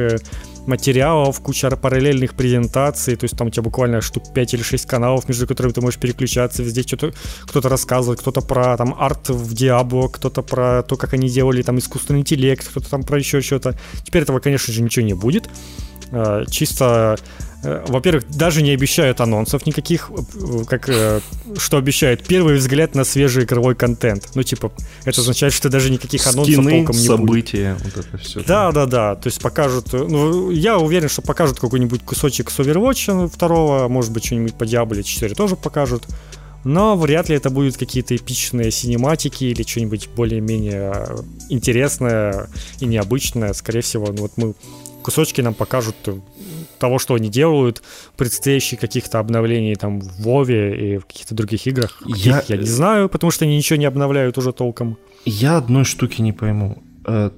материалов, куча параллельных презентаций, то есть там у тебя буквально штук 5 или 6 каналов, между которыми ты можешь переключаться, везде что-то, кто-то рассказывает, кто-то про там арт в Diablo, кто-то про то, как они делали там искусственный интеллект, кто-то там про еще что-то. Теперь этого, конечно же, ничего не будет. Чисто, во-первых, даже не обещают анонсов никаких, как что обещают первый взгляд на свежий игровой контент. Ну, типа, это означает, что даже никаких скины, анонсов толком не будет. Скины, события, вот это все. Да. То есть покажут, ну, я уверен, что покажут какой-нибудь кусочек с Overwatch 2, может быть, что-нибудь по Diablo 4 тоже покажут. Но вряд ли это будут какие-то эпичные синематики или что-нибудь более-менее интересное и необычное. Скорее всего, ну, вот мы... кусочки нам покажут того, что они делают, предстоящие каких-то обновлений там в Вове и в каких-то других играх. Я не знаю, потому что они ничего не обновляют уже толком. Я одной штуки не пойму.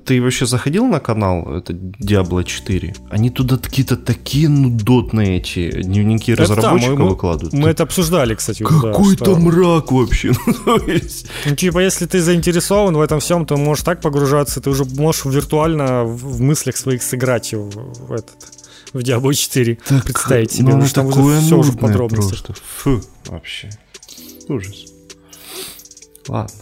Ты вообще заходил на канал это Diablo 4? Они туда какие-то такие нудотные эти дневники разработчиков выкладывают. Мы это обсуждали, кстати. Какой-то мрак вообще. Ну, типа, если ты заинтересован в этом всем, то можешь так погружаться, ты уже можешь виртуально в мыслях своих сыграть в Diablo 4, так, представить себе. Ну, там уже все уже в подробностях. Фу, вообще. Ужас. Ладно.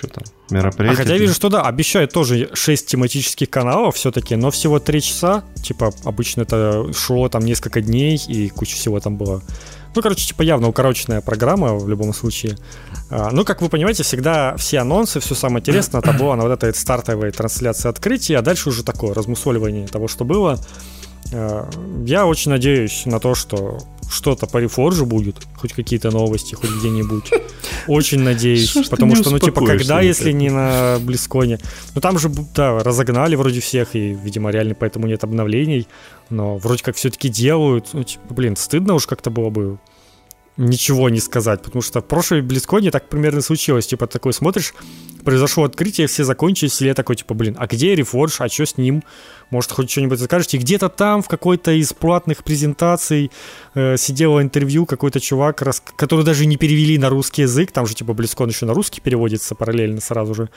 что там, мероприятие. А хотя я вижу, что да, обещают тоже 6 тематических каналов все-таки, но всего 3 часа, типа, обычно это шло там несколько дней и куча всего там было. Ну, короче, типа явно укороченная программа в любом случае. Ну, как вы понимаете, всегда все анонсы, все самое интересное, это было на вот этой стартовой трансляции открытия, а дальше уже такое размусоливание того, что было. Я очень надеюсь на то, что что-то по Reforge будет, хоть какие-то новости, хоть где-нибудь. Очень надеюсь, потому что, ну, типа, когда, если не на BlizzCon'е. Ну, там же, да, разогнали вроде всех, и, видимо, реально поэтому нет обновлений, но вроде как все-таки делают. Ну, типа, блин, стыдно уж как-то было бы ничего не сказать, потому что в прошлой BlizzCon'е так примерно случилось. Типа, такой смотришь, произошло открытие, все закончились, и я такой, типа, блин, а где Reforge, а что с ним? Может, хоть что-нибудь скажете? И где-то там в какой-то из платных презентаций сидело интервью, какой-то чувак, который даже не перевели на русский язык, там же, типа, BlizzCon еще на русский переводится параллельно сразу же,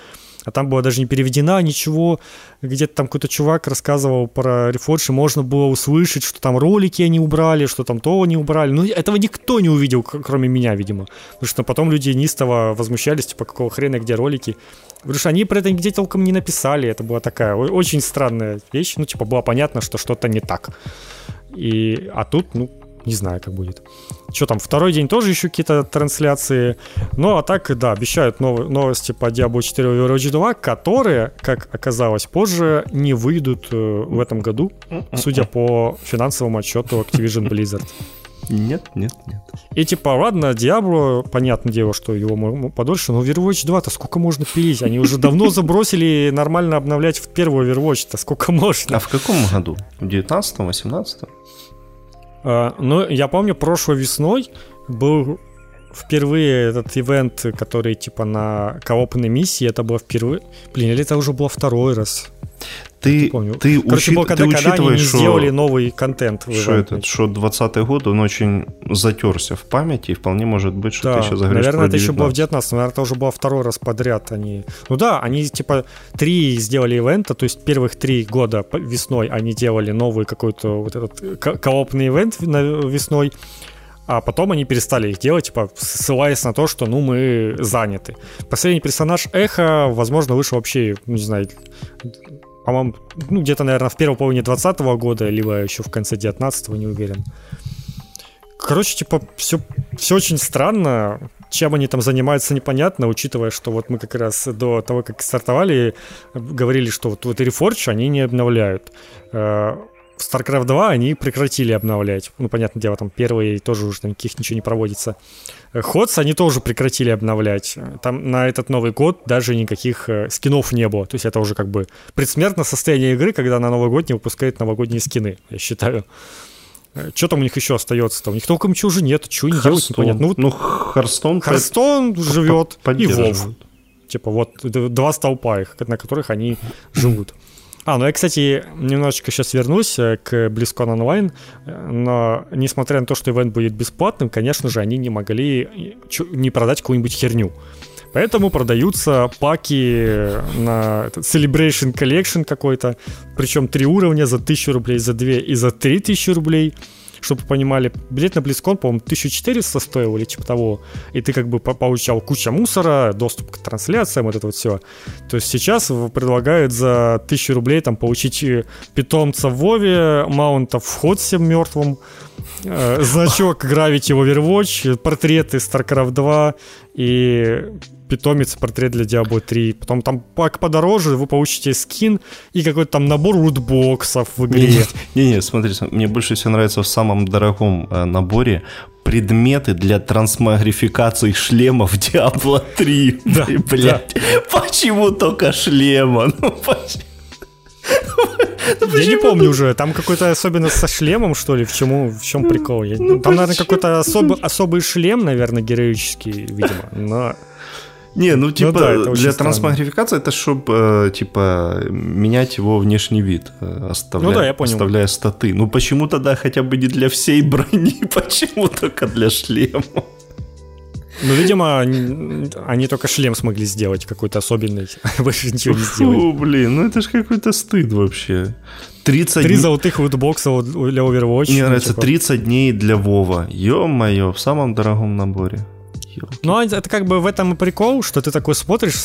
а там была даже не переведена, ничего, где-то там какой-то чувак рассказывал про Reforge, можно было услышать, что там ролики они убрали, что там то они убрали, но этого никто не увидел, кроме меня, видимо, потому что потом люди неистово возмущались, типа, какого хрена, где ролики, потому что они про это нигде толком не написали, это была такая очень странная вещь, ну, типа, было понятно, что что-то не так, и, а тут, ну, не знаю, как будет. Что там, второй день тоже еще какие-то трансляции. Ну, а так, да, обещают новости по Diablo 4 и Overwatch 2, которые, как оказалось, позже не выйдут в этом году, судя по финансовому отчету Activision Blizzard. Нет. И типа, ладно, Diablo, понятное дело, что его подольше, но Overwatch 2-то сколько можно пилить? Они уже давно забросили нормально обновлять в первую Overwatch-то, сколько можно. А в каком году? В 19-м, 18-м? Ну, я помню, прошлой весной был впервые этот ивент, который типа на коопной миссии, это было впервые. Блин, или это уже было второй раз? Короче, было, когда они сделали новый контент. Что 20-й год, он очень затерся в памяти, и вполне может быть, что да, ты еще заговоришь. Наверное, это еще было в 19-м, наверное, это уже было второй раз подряд. Ну да, они типа 3 сделали ивента, то есть первых 3 года весной они делали новый какой-то вот этот коопный ивент весной, а потом они перестали их делать, типа, ссылаясь на то, что, ну, мы заняты. Последний персонаж Эхо, возможно, вышел вообще, ну, не знаю, по-моему, ну, где-то, наверное, в первой половине 20-го года, либо еще в конце 19-го, не уверен. Короче, типа, все очень странно. Чем они там занимаются, непонятно, учитывая, что вот мы как раз до того, как стартовали, говорили, что вот Reforge они не обновляют. StarCraft 2 они прекратили обновлять. Ну, понятное дело, там первые тоже уже там никаких ничего не проводится. Ходс они тоже прекратили обновлять. Там на этот Новый год даже никаких скинов не было. То есть это уже как бы предсмертное состояние игры, когда на Новый год не выпускают новогодние скины, я считаю. Что там у них еще остается-то? У них толком ничего уже нет. Что они делают, непонятно. Ну, Харстон живет и Вов. Типа вот два столпа их, на которых они живут. А, ну я, кстати, немножечко сейчас вернусь к BlizzCon Online, но несмотря на то, что ивент будет бесплатным, конечно же, они не могли не продать какую-нибудь херню. Поэтому продаются паки на Celebration Collection какой-то, причем 3 уровня за 1000 рублей, за 2 и за 3000 рублей. Чтобы вы понимали, билет на BlizzCon, по-моему, 1400 стоил или типа того, и ты как бы получал кучу мусора, доступ к трансляциям, вот это вот все. То есть сейчас предлагают за 1000 рублей там получить питомца в Вове, маунта в Ходсе мертвым, значок Gravity Overwatch, портреты StarCraft 2 и питомец, портрет для Diablo 3. Потом там пак подороже, вы получите скин и какой-то там набор лутбоксов в игре. Не-не, смотри, мне больше всего нравится в самом дорогом наборе предметы для трансмагрификации шлемов Diablo 3. Да, блядь, да. Почему только шлема? Ну, почему? Я не помню уже, там какой-то особенно со шлемом, что ли, в чем прикол? Там, наверное, какой-то особый шлем, наверное, героический, видимо, но... Не, ну типа, ну, да, для трансмагрификации это чтобы, типа, менять его внешний вид, оставляя статы. Ну почему тогда хотя бы не для всей брони, почему только для шлема? Ну, видимо, они только шлем смогли сделать какой-то особенный, больше ничего не сделали. Фу, блин, ну это ж какой-то стыд вообще. 3 золотых лутбокса для Overwatch. Мне нравится, 30 дней для Вова. Ё-моё, в самом дорогом наборе. Ну, это как бы в этом и прикол, что ты такой смотришь,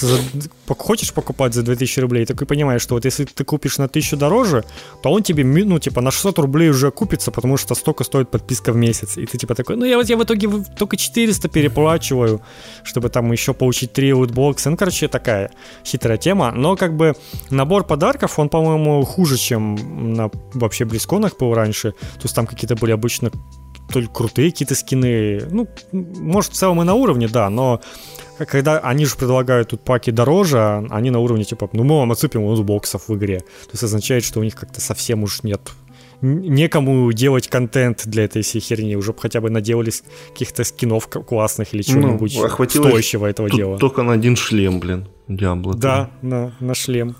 хочешь покупать за 2000 рублей, такой понимаешь, что вот если ты купишь на 1000 дороже, то он тебе, ну, типа, на 600 рублей уже окупится, потому что столько стоит подписка в месяц. И ты, типа, такой, ну, я в итоге только 400 переплачиваю, чтобы там еще получить 3 лутбокса. Ну, короче, такая хитрая тема. Но, как бы, набор подарков, он, по-моему, хуже, чем на вообще близконах был раньше. То есть там какие-то были обычно только крутые какие-то скины. Ну, может, в целом и на уровне, да, но когда они же предлагают тут паки дороже, они на уровне, типа, ну, мы вам отсыпем лутбоксов в игре. То есть означает, что у них как-то совсем уж нет, некому делать контент для этой всей херни. Уже хотя бы наделались каких-то скинов классных или чего-нибудь стоящего этого дела. Только на один шлем, блин, Diablo 3. Да, на шлем.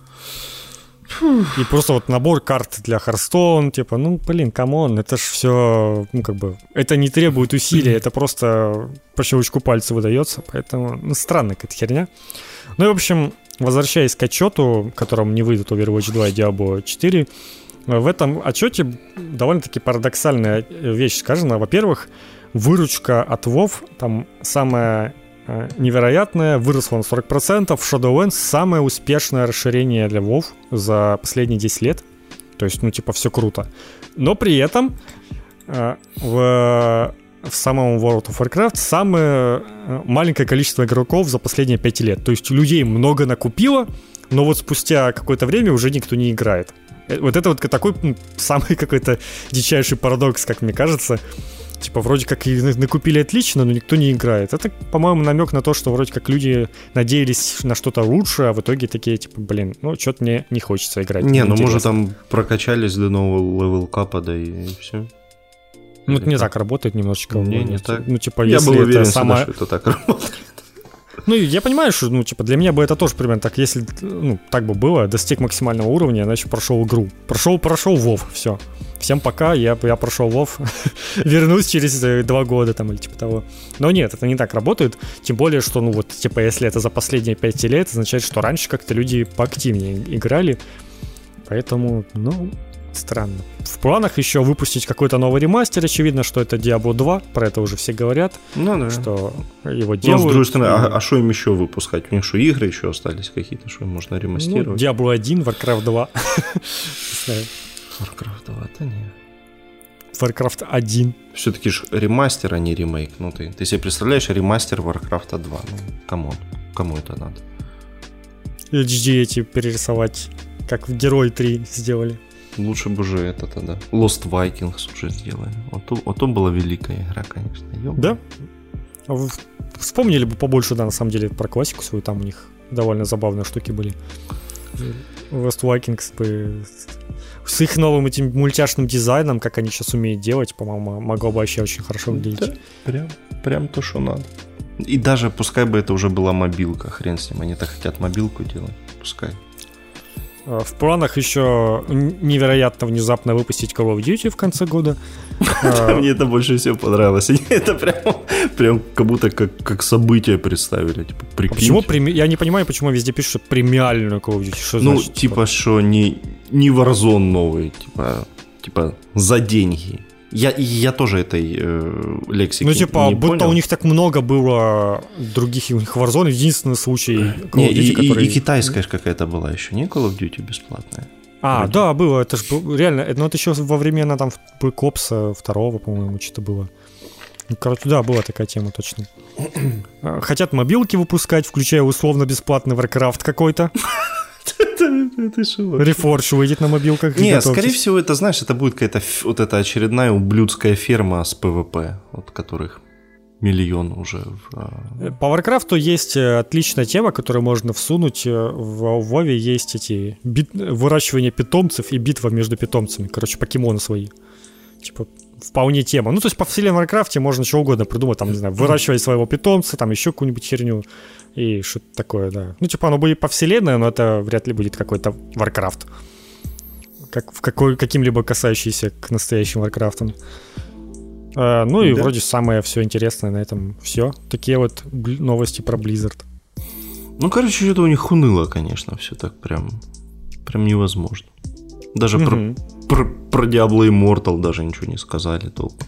И просто вот набор карт для Hearthstone, типа, ну, блин, камон, это ж все, ну, как бы, это не требует усилий, это просто по щелчку пальца выдается, поэтому, ну, странная какая-то херня. Ну, и, в общем, возвращаясь к отчету, которому не выйдут Overwatch 2 и Diablo 4, в этом отчете довольно-таки парадоксальная вещь сказана. Во-первых, выручка от WoW, там, самая невероятная, выросла на 40%. Shadowlands — самое успешное расширение для WoW за последние 10 лет. То есть, ну, типа, все круто. Но при этом в самом World of Warcraft самое маленькое количество игроков за последние 5 лет. То есть, людей много накупило, но вот спустя какое-то время уже никто не играет. Вот это вот такой самый какой-то дичайший парадокс, как мне кажется. Типа, вроде как и накупили отлично, но никто не играет. Это, по-моему, намек на то, что вроде как люди надеялись на что-то лучше, а в итоге такие, типа, блин, ну, что-то мне не хочется играть. Не, ну, может, там прокачались до нового левелкапа, да и все. Ну, это не так работает немножечко. Не так. Ну, типа, я был уверен, что это так работает. Ну, я понимаю, что, ну, типа, для меня бы это тоже примерно так, если, ну, так бы было, достиг максимального уровня, значит, прошел игру. Прошел WoW, все. Всем пока, я прошел WoW, вернусь через 2 года там или типа того. Но нет, это не так работает, тем более, что, ну, вот, типа, если это за последние 5 лет, означает, что раньше как-то люди поактивнее играли, поэтому, ну, странно. В планах еще выпустить какой-то новый ремастер. Очевидно, что это Diablo 2. Про это уже все говорят. Ну да. Что его делают. Ну, с другой стороны, а что им еще выпускать? У них что, игры еще остались какие-то, что им можно ремастировать? Ну, Diablo 1, Warcraft 2. Warcraft 2, это не... Warcraft 1. Все-таки же ремастер, а не ремейк. Ну, ты себе представляешь ремастер Warcraft 2? Ну, камон. Кому это надо? HD эти перерисовать, как в Герой 3 сделали. Лучше бы уже это тогда. Lost Vikings уже сделали. А то была великая игра, конечно. Да? Вспомнили бы побольше, да, на самом деле, про классику свою. Там у них довольно забавные штуки были. Lost Vikings бы... С их новым этим мультяшным дизайном, как они сейчас умеют делать, по-моему, могло бы вообще очень хорошо выглядеть. Да, прям то, что надо. И даже пускай бы это уже была мобилка. Хрен с ним. Они так хотят мобилку делать. Пускай. В планах еще невероятно внезапно выпустить Call of Duty в конце года. Мне это больше всего понравилось. Это прям как будто как событие представили. Почему? Я не понимаю, почему везде пишут, что премиальную Call of Duty. Ну, типа, что не Warzone новый, типа за деньги. Я тоже этой лексики не понял. Ну, типа, будто у них так много было других, у них Warzone, единственный случай Call of Duty, который... И китайская же какая-то была еще, не Call of Duty бесплатная? Вроде. Да, было, это же реально, но это еще во времена там Копса 2, по-моему, что-то было. Короче, да, была такая тема, точно. Хотят мобилки выпускать, включая условно-бесплатный Warcraft какой-то. Reforge выйдет на мобилках. Не, скорее всего, это, знаешь, это будет какая-то вот эта очередная ублюдская ферма с PvP, от которых миллион уже. По Warcraft'у есть отличная тема, которую можно всунуть. В Вове есть эти выращивание питомцев и битва между питомцами. Короче, покемоны свои. Типа, вполне тема. Ну, то есть по вселенной Warcraft'е можно что угодно придумать, там, не знаю, выращивать своего питомца, там еще какую-нибудь херню. И что-то такое, да. Ну, типа, оно будет по вселенной, но это вряд ли будет какой-то Warcraft. Каким-либо касающийся к настоящим Warcraft'ам. Ну и да. Вроде самое все интересное на этом все. Такие вот новости про Blizzard. Ну, короче, что-то у них уныло, конечно, все так прям невозможно. Даже про Diablo Immortal даже ничего не сказали толком.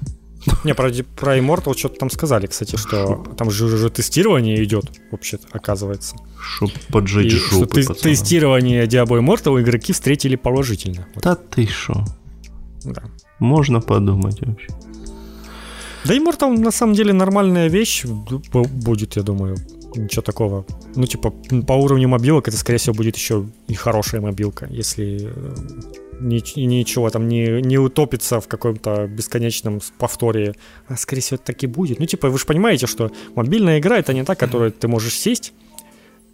Не, про Immortal что-то там сказали, кстати, что там же уже тестирование идет, вообще-то, оказывается. Чтоб поджечь шопы, пацаны. Тестирование Diablo Immortal игроки встретили положительно. Да ты шо? Да. Можно подумать вообще. Да Immortal на самом деле нормальная вещь будет, я думаю. Ничего такого. Ну, типа, по уровню мобилок это, скорее всего, будет еще и хорошая мобилка, если ничего там не утопится в каком-то бесконечном повторе. А, скорее всего, это так и будет. Ну, типа, вы же понимаете, что мобильная игра — это не та, которую ты можешь сесть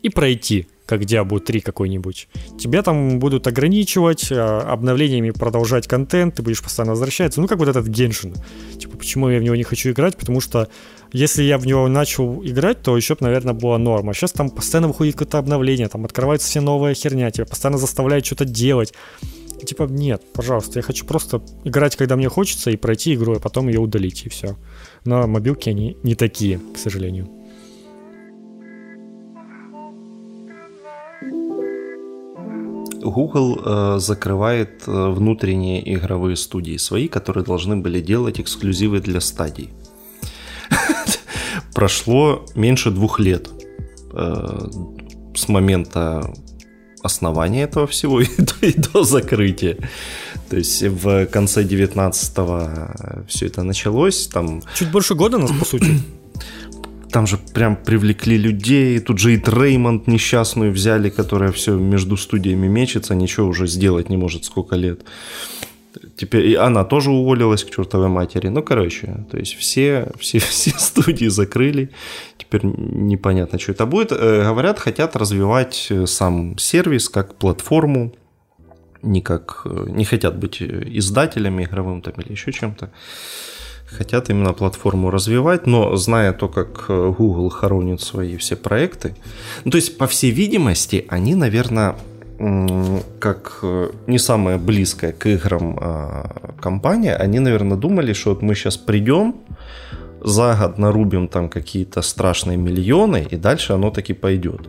и пройти, как Diablo 3 какой-нибудь. Тебя там будут ограничивать, обновлениями продолжать контент, ты будешь постоянно возвращаться. Ну, как вот этот Genshin. Типа, почему я в него не хочу играть? Потому что если я в него начал играть, то еще бы, наверное, была норма. Сейчас там постоянно выходит какое-то обновление, там открывается все новая херня, тебя постоянно заставляют что-то делать. Типа, нет, пожалуйста, я хочу просто играть, когда мне хочется, и пройти игру, а потом ее удалить, и все. Но мобилки, они не такие, к сожалению. Google закрывает внутренние игровые студии свои, которые должны были делать эксклюзивы для Stadia. Прошло меньше 2 лет с момента основания этого всего и до закрытия. То есть в конце 19-го все это началось. Там... Чуть больше года нас, по сути. Там же прям привлекли людей. Тут же и Дреймонд несчастную взяли, которая все между студиями мечется, ничего уже сделать не может сколько лет. Теперь и она тоже уволилась к чертовой матери. Ну, короче, то есть все студии закрыли. Теперь непонятно, что это будет. Говорят, хотят развивать сам сервис как платформу. Не хотят быть издателями игровым там или еще чем-то. Хотят именно платформу развивать, но зная то, как Google хоронит свои все проекты, ну, то есть, по всей видимости, они, наверное, как не самая близкая к играм компания, они, наверное, думали, что вот мы сейчас придем, за год нарубим там какие-то страшные миллионы, и дальше оно таки пойдет.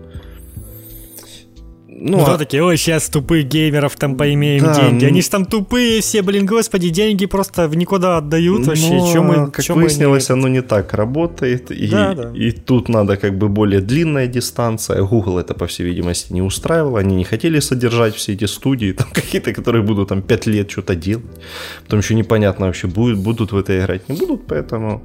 Ну, да, такие, ой, сейчас тупых геймеров там поимеем, да, деньги. Они же там тупые все, блин, господи, деньги просто в никуда отдают, но, вообще. Как выяснилось, оно не так работает. И тут надо как бы более длинная дистанция. Google это, по всей видимости, не устраивало. Они не хотели содержать все эти студии, там, какие-то, которые будут там 5 лет что-то делать. Потом еще непонятно вообще, будут в это играть, не будут, поэтому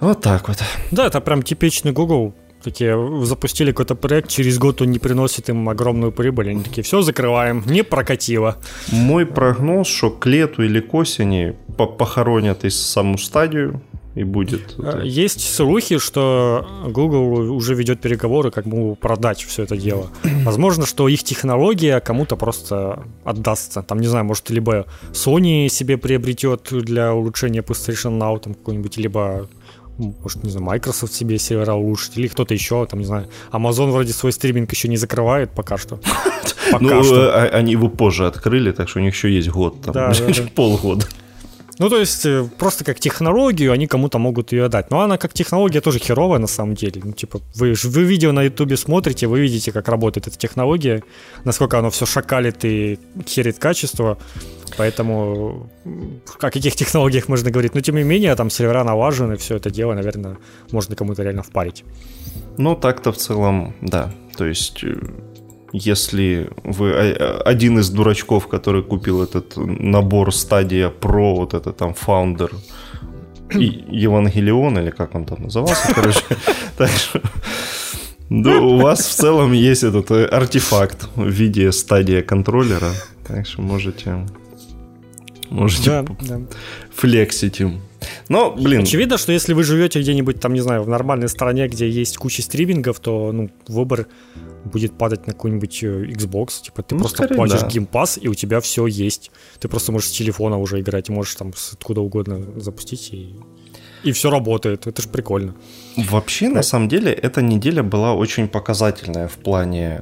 вот так вот. Да, это прям типичный Google. Такие, запустили какой-то проект, через год он не приносит им огромную прибыль. Они такие, все, закрываем, не прокатило. Мой прогноз, что к лету или к осени похоронят и саму Стадию, и будет. Есть слухи, что Google уже ведет переговоры, как бы продать все это дело. Возможно, что их технология кому-то просто отдастся. Там, не знаю, может, либо Sony себе приобретет для улучшения PlayStation Now там какой-нибудь, либо... Может, не знаю, Microsoft себе сервера улучшит, или кто-то еще, там, не знаю, Amazon вроде свой стриминг еще не закрывает пока что. Ну, они его позже открыли, так что у них еще есть год, там, полгода. Ну, то есть, просто как технологию они кому-то могут ее отдать. Но она как технология тоже херовая на самом деле. Ну, типа, вы видео на Ютубе смотрите, вы видите, как работает эта технология, насколько оно все шакалит и херит качество. Поэтому о каких технологиях можно говорить. Но, тем не менее, там сервера налажены, все это дело, наверное, можно кому-то реально впарить. Ну, так-то в целом, да. То есть... Если вы один из дурачков, который купил этот набор Stadia Pro, вот это там Founder Евангелион, или как он там назывался, короче, так что у вас в целом есть этот артефакт в виде Stadia контроллера, так что можете флексить им. Но, блин. Очевидно, что если вы живете где-нибудь там, не знаю, в нормальной стране, где есть куча стримингов, то, ну, выбор будет падать на какой-нибудь Xbox. Типа ты просто платишь Game Pass, и у тебя все есть. Ты просто можешь с телефона уже играть, можешь там откуда угодно запустить, и все работает. Это ж прикольно. Вообще, на самом деле, эта неделя была очень показательная в плане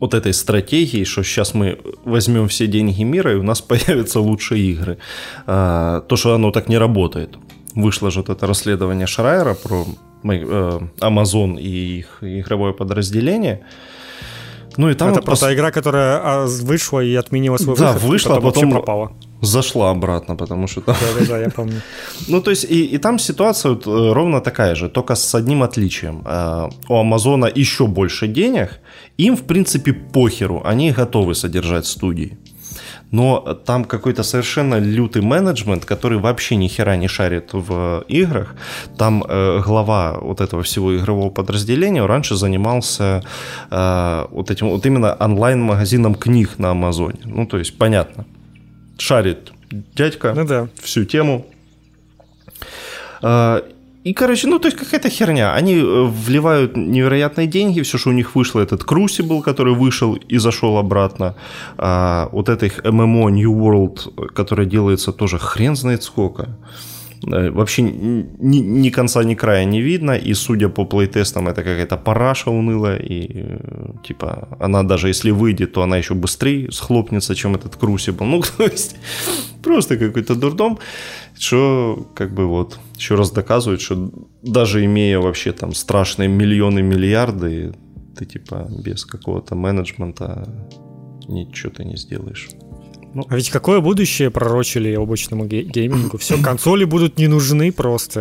вот этой стратегии, что сейчас мы возьмем все деньги мира, и у нас появятся лучшие игры. То, что оно так не работает. Вышло же вот это расследование Шрайера про Amazon и их игровое подразделение. Ну, и там это вот просто игра, которая вышла и отменила свой выход. Да, вышла, а потом пропала. зашла обратно, потому что там... Да-да-да, я помню. Ну, то есть, и там ситуация вот ровно такая же, только с одним отличием. У Амазона еще больше денег, им, в принципе, похеру, они готовы содержать студии. Но там какой-то совершенно лютый менеджмент, который вообще ни хера не шарит в играх. Там глава вот этого всего игрового подразделения раньше занимался вот этим вот именно онлайн-магазином книг на Амазоне. Ну, то есть, понятно. Шарит дядька, ну, да, всю тему. И, короче, ну, то есть, какая-то херня. Они вливают невероятные деньги, все, что у них вышло, этот Crucible, который вышел и зашел обратно. Вот это их MMO New World, которое делается тоже хрен знает сколько. Вообще ни конца, ни края не видно. И, судя по плейтестам, это какая-то параша унылая. И, типа, она даже если выйдет, то она еще быстрее схлопнется, чем этот Crucible. Ну, то есть, просто какой-то дурдом. Что, как бы, вот, еще раз доказывает, что даже имея вообще там страшные миллионы, миллиарды, ты, типа, без какого-то менеджмента ничего ты не сделаешь. Ну, а ведь какое будущее пророчили обычному геймингу? Все, консоли будут не нужны просто.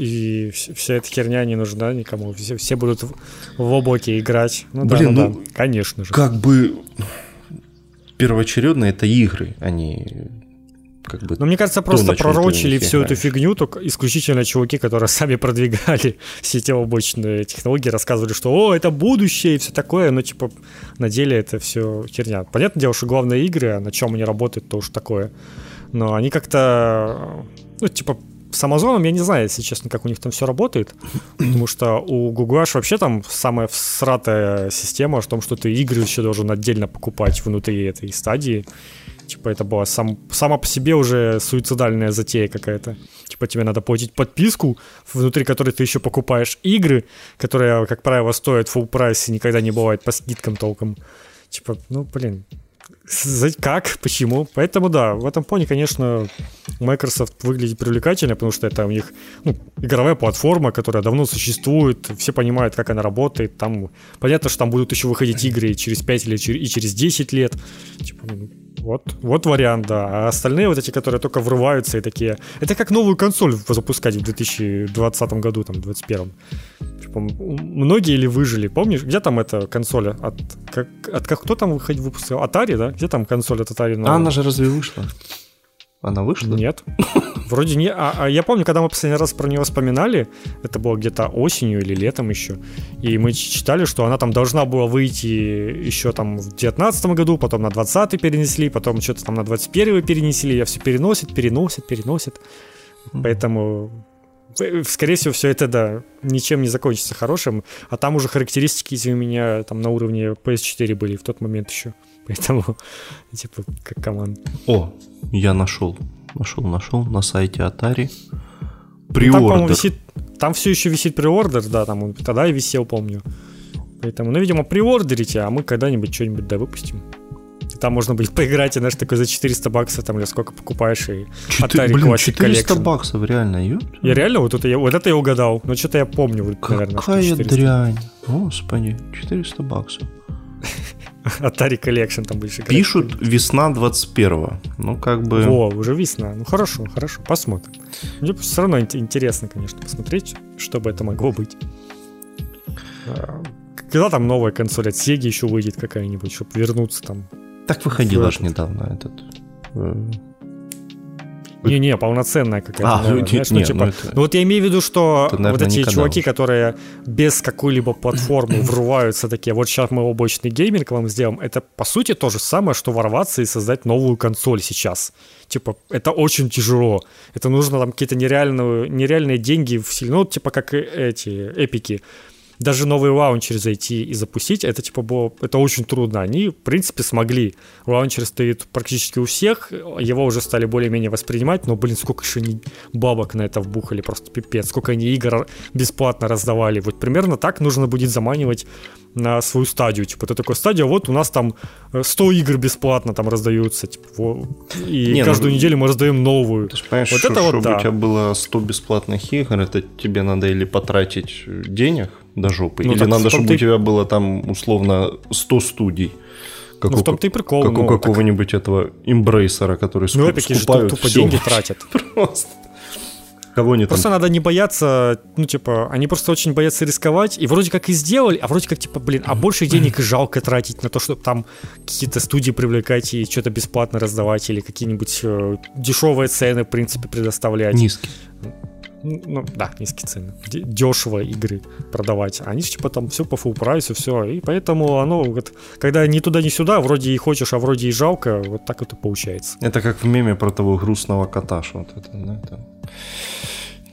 И вся эта херня не нужна никому. Все будут в облаке играть. Ну, блин, да, ну, да, конечно же. Как бы первоочередно это игры, а не... Как бы, но мне кажется, просто пророчили всю эту фигню только исключительно чуваки, которые сами продвигали все эти облачные технологии, рассказывали, что «О, это будущее» и все такое, но типа на деле это все херня. Понятное дело, что главные игры, а на чем они работают, то уж такое. Но они как-то, ну типа с Амазоном, я не знаю, если честно, как у них там все работает, потому что у Google Аж вообще там самая всратая система в том, что ты игры еще должен отдельно покупать внутри этой стадии. Типа это была сама по себе уже суицидальная затея какая-то. Типа тебе надо платить подписку, внутри которой ты еще покупаешь игры, которые, как правило, стоят full прайс и никогда не бывает по скидкам толком. Типа, ну блин, как, почему? Поэтому да, в этом плане, конечно, Microsoft выглядит привлекательно, потому что это у них, ну, игровая платформа, которая давно существует, все понимают, как она работает. Там понятно, что там будут еще выходить игры через 5 лет и через 10 лет. Типа, вот вариант, да. А остальные вот эти, которые только врываются и такие... Это как новую консоль запускать в 2020 году, там, 2021. Типа, многие ли выжили? Помнишь, где там эта консоль? Кто там выпускал? Atari, да? Где там консоль от Atari? А она же разве вышла? Она вышла? Нет. Вроде не... А я помню, когда мы последний раз про нее вспоминали, это было где-то осенью или летом еще, и мы читали, что она там должна была выйти еще там в 2019 году, потом на 2020 перенесли, потом что-то там на 2021 перенесли, я все переносит. Поэтому, скорее всего, все это, да, ничем не закончится хорошим, а там уже характеристики у меня там на уровне PS4 были в тот момент еще. Поэтому, типа, как команда. О, я нашел на сайте Atari приордер. Ну, там, висит, там все еще висит приордер, да, там он тогда и висел, помню. Поэтому, ну, видимо, приордерите, а мы когда-нибудь что-нибудь довыпустим. Там можно будет поиграть, и, знаешь, такой за $400 там, или сколько покупаешь, и Atari Classic Collection. $400 реально, ют? Я реально, вот это я угадал, но что-то я помню, вот, наверное. Какая дрянь, господи, $400. Atari Collection там больше. Пишут весна 21-го. Ну, как бы... Во, уже весна. Ну, хорошо, посмотрим. Мне все равно интересно, конечно, посмотреть, что бы это могло быть. Когда там новая консоль от Sega еще выйдет какая-нибудь, чтобы вернуться там. Так выходила аж недавно этот... Не-не, полноценная какая-то. Ну вот я имею в виду, что это, наверное, вот эти чуваки, уже, которые без какой-либо платформы врываются такие, вот сейчас мы облачный гейминг вам сделаем, это по сути то же самое, что ворваться и создать новую консоль сейчас. Типа, это очень тяжело. Это нужно там какие-то нереальные деньги вселить, ну, типа как эти эпики. Даже новый лаунчер зайти и запустить, это типа было, это очень трудно. Они, в принципе, смогли. Лаунчер стоит практически у всех, его уже стали более-менее воспринимать, но, блин, сколько еще они бабок на это вбухали, просто пипец. Сколько они игр бесплатно раздавали. Вот примерно так нужно будет заманивать на свою стадию. Типа, ты такой, стадия, вот у нас там 100 игр бесплатно там раздаются. Типа, вот, и каждую неделю мы раздаем новую. Ты понимаешь, вот это чтобы да, у тебя было 100 бесплатных игр, это тебе надо или потратить денег до жопы, ну, или надо, чтобы у тебя было там условно 100 студий, как, ну, у, как ну, какого-нибудь так... этого эмбрейсера, который скупают. Ну, эпики же тупо всё. Деньги тратят. Просто. Кого они просто там... надо не бояться, ну, типа, они просто очень боятся рисковать, и вроде как и сделали, а вроде как, типа, блин, а больше денег и жалко тратить на то, чтобы там какие-то студии привлекать и что-то бесплатно раздавать, или какие-нибудь дешевые цены, в принципе, предоставлять. Низкие. Ну, да, низкие цены. Дешево игры продавать. Они же, типа, там все по фулл-прайсу, все. И поэтому оно, вот, когда ни туда, ни сюда, вроде и хочешь, а вроде и жалко, вот так вот и получается. Это как в меме про того грустного кота, что вот это, да, там.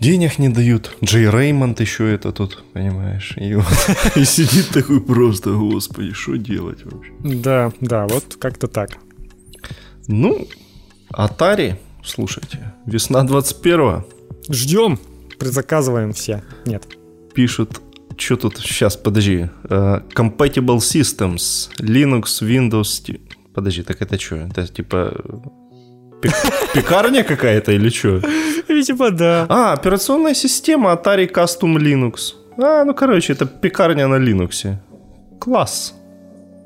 Денег не дают. Джей Реймонд еще это тут, понимаешь. И, вот, и сидит такой просто, господи, что делать вообще? Да, да, вот как-то так. Ну, Atari, слушайте, весна 21-го. Ждем, предзаказываем все. Нет. Пишут, что тут, сейчас, подожди. Compatible Systems, Linux, Windows... Подожди, так это что? Это типа... Пекарня какая-то или что? Видимо, да. А, операционная система Atari Custom Linux. А, ну, короче, это пекарня на Linux. Класс.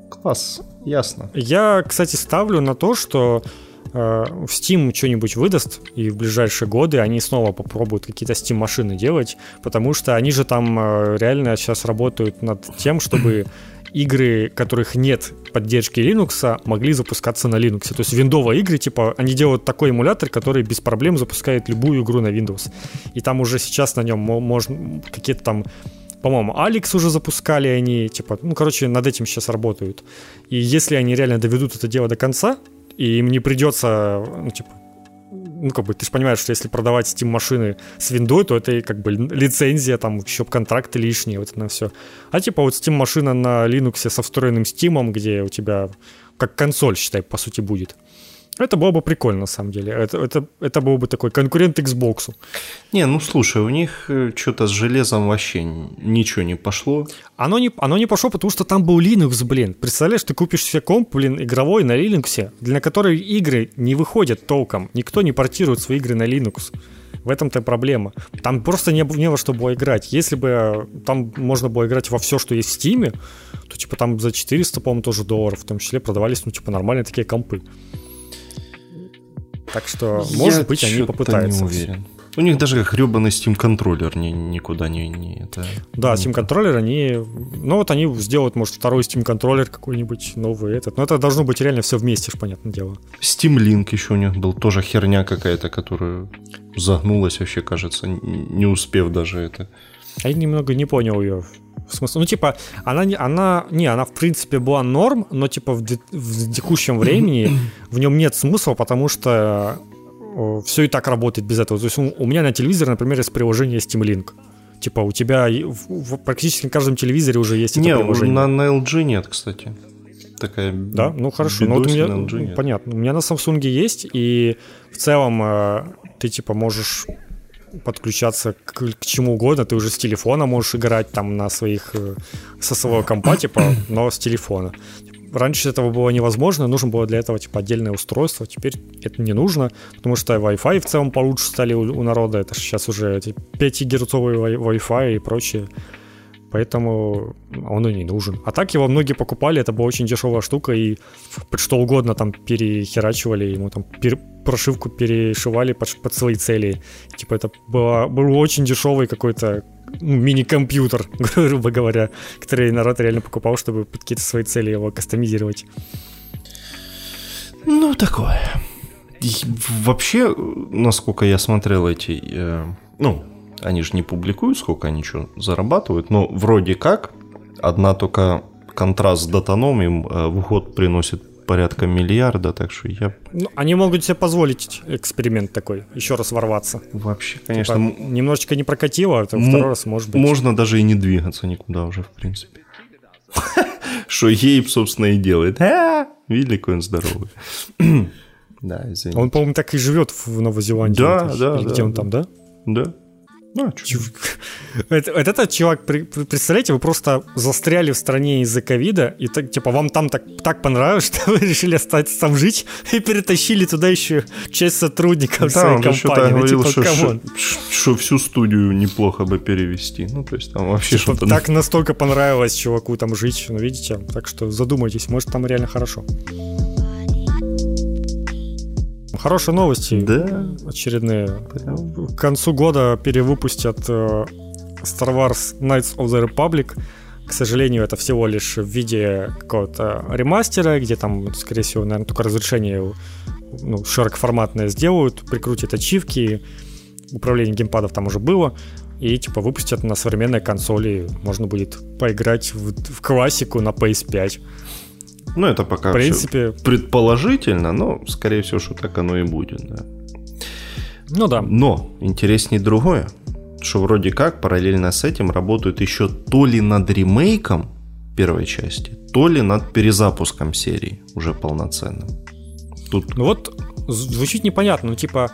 Класс, ясно. Я, кстати, ставлю на то, что... в Steam что-нибудь выдаст, и в ближайшие годы они снова попробуют какие-то Steam-машины делать, потому что они же там реально сейчас работают над тем, чтобы игры, которых нет поддержки Linux, могли запускаться на Linux. То есть виндовые игры, типа, они делают такой эмулятор, который без проблем запускает любую игру на Windows. И там уже сейчас на нем можно какие-то там... По-моему, Алекс уже запускали они, типа, ну, короче, над этим сейчас работают. И если они реально доведут это дело до конца, и им не придется, ну, типа, ну, как бы, ты же понимаешь, что если продавать Steam-машины с виндой, то это, как бы, лицензия, там, еще контракты лишние, вот это на все. А, типа, вот Steam-машина на Linux со встроенным Steam, где у тебя, как консоль, считай, по сути, будет. Это было бы прикольно, на самом деле. Это был бы такой конкурент Xbox. Не, ну, слушай, у них что-то с железом вообще ничего не пошло. Оно не пошло, потому что там был Linux, блин. Представляешь, ты купишь себе комп, блин, игровой на Linux, для которой игры не выходят толком. Никто не портирует свои игры на Linux. В этом-то проблема. Там просто не во что было играть. Если бы там можно было играть во все, что есть в Steam, то, типа, там за 400, по-моему, тоже долларов, в том числе, продавались, ну, типа, нормальные такие компы. Так что, может быть, они попытаются. Я не уверен. У них даже как грёбаный Steam-контроллер никуда не... Это, да, Steam-контроллер, они... Ну, вот они сделают, может, второй Steam-контроллер какой-нибудь новый этот. Но это должно быть реально все вместе, понятное дело. Steam-линк еще у них был. Тоже херня какая-то, которая загнулась вообще, кажется, не успев даже это. А я немного не понял ее. В смысле, ну, типа, она в принципе была норм, но, типа, в текущем времени в нем нет смысла, потому что все и так работает без этого. То есть у меня на телевизоре, например, есть приложение Steam Link. Типа, у тебя практически на каждом телевизоре уже есть это приложение. На LG нет, кстати. Такая, да, ну хорошо, но вот у меня, LG понятно, у меня на Samsung есть, и в целом ты, типа, можешь подключаться к чему угодно. Ты уже с телефона можешь играть там на своих... со своего компа, типа, но с телефона. Раньше этого было невозможно. Нужно было для этого, типа, отдельное устройство. Теперь это не нужно, потому что Wi-Fi в целом получше стали у народа. Это же сейчас уже 5-герцовый Wi-Fi и прочее. Поэтому он и не нужен. А так его многие покупали. Это была очень дешевая штука. И под что угодно там перехерачивали. Ему там прошивку перешивали под свои цели. Типа это был очень дешевый какой-то мини-компьютер, грубо говоря, который народ реально покупал, чтобы под какие-то свои цели его кастомизировать. Ну, такое. Вообще, насколько я смотрел эти... Они же не публикуют, сколько они что зарабатывают, но вроде как одна только контраст с Датаном им в уход приносит порядка миллиарда, так что я... Ну, они могут себе позволить эксперимент такой, еще раз ворваться. Вообще, конечно... Типа, немножечко не прокатило, а второй раз может быть... Можно даже и не двигаться никуда уже, в принципе. Что Гейб, собственно, и делает. Видели, какой он здоровый. Да, извините. Он, по-моему, так и живет в Новой Зеландии. Да, да. Где он там, да? Да. Этот чувак, представляете, вы просто застряли в стране из-за ковида, и так, типа, вам там так понравилось, что вы решили остаться там жить, и перетащили туда еще часть сотрудников своей компании. Да, он еще говорил, что всю студию неплохо бы перевести. Ну, то есть там вообще что-то... Так настолько понравилось чуваку там жить, ну, видите? Так что задумайтесь, может, там реально хорошо. Хорошие новости, да, очередные. Прям. К концу года перевыпустят Star Wars Knights of the Republic. К сожалению, это всего лишь в виде какого-то ремастера, где там, скорее всего, наверное, только разрешение ну, широкоформатное сделают, прикрутят ачивки, управление геймпадов там уже было, и типа выпустят на современной консоли. Можно будет поиграть в классику на PS5. Ну, это пока в принципе... предположительно, но, скорее всего, что так оно и будет. Да. Ну да. Но интереснее другое, что вроде как параллельно с этим работают еще то ли над ремейком первой части, то ли над перезапуском серии уже полноценным. Тут... Ну вот, звучит непонятно, ну типа,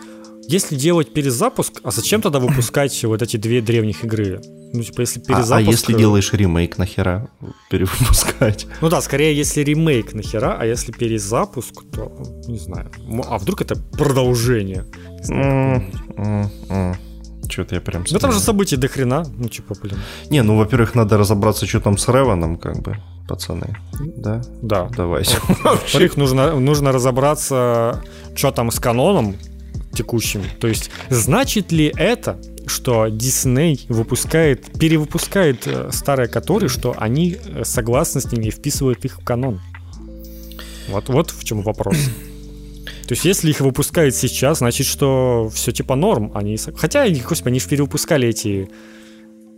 если делать перезапуск, а зачем тогда выпускать вот эти две древних игры? Ну, типа, если перезапуск... А если делаешь ремейк, нахера перевыпускать? Ну да, скорее, если ремейк, нахера, а если перезапуск, то, не знаю. А вдруг это продолжение? Что-то я прям... Да там же событий до хрена, ну, типа, блин. Не, ну, во-первых, надо разобраться, что там с Реваном, как бы, пацаны. Да? Да. Давайте. Во-вторых, нужно разобраться, что там с каноном текущим. То есть, значит ли это... что Дисней перевыпускает старые Каторы, что они согласно с ними вписывают их в канон. Вот в чем вопрос. То есть, если их выпускают сейчас, значит, что все типа норм. Хотя, господи, они же перевыпускали эти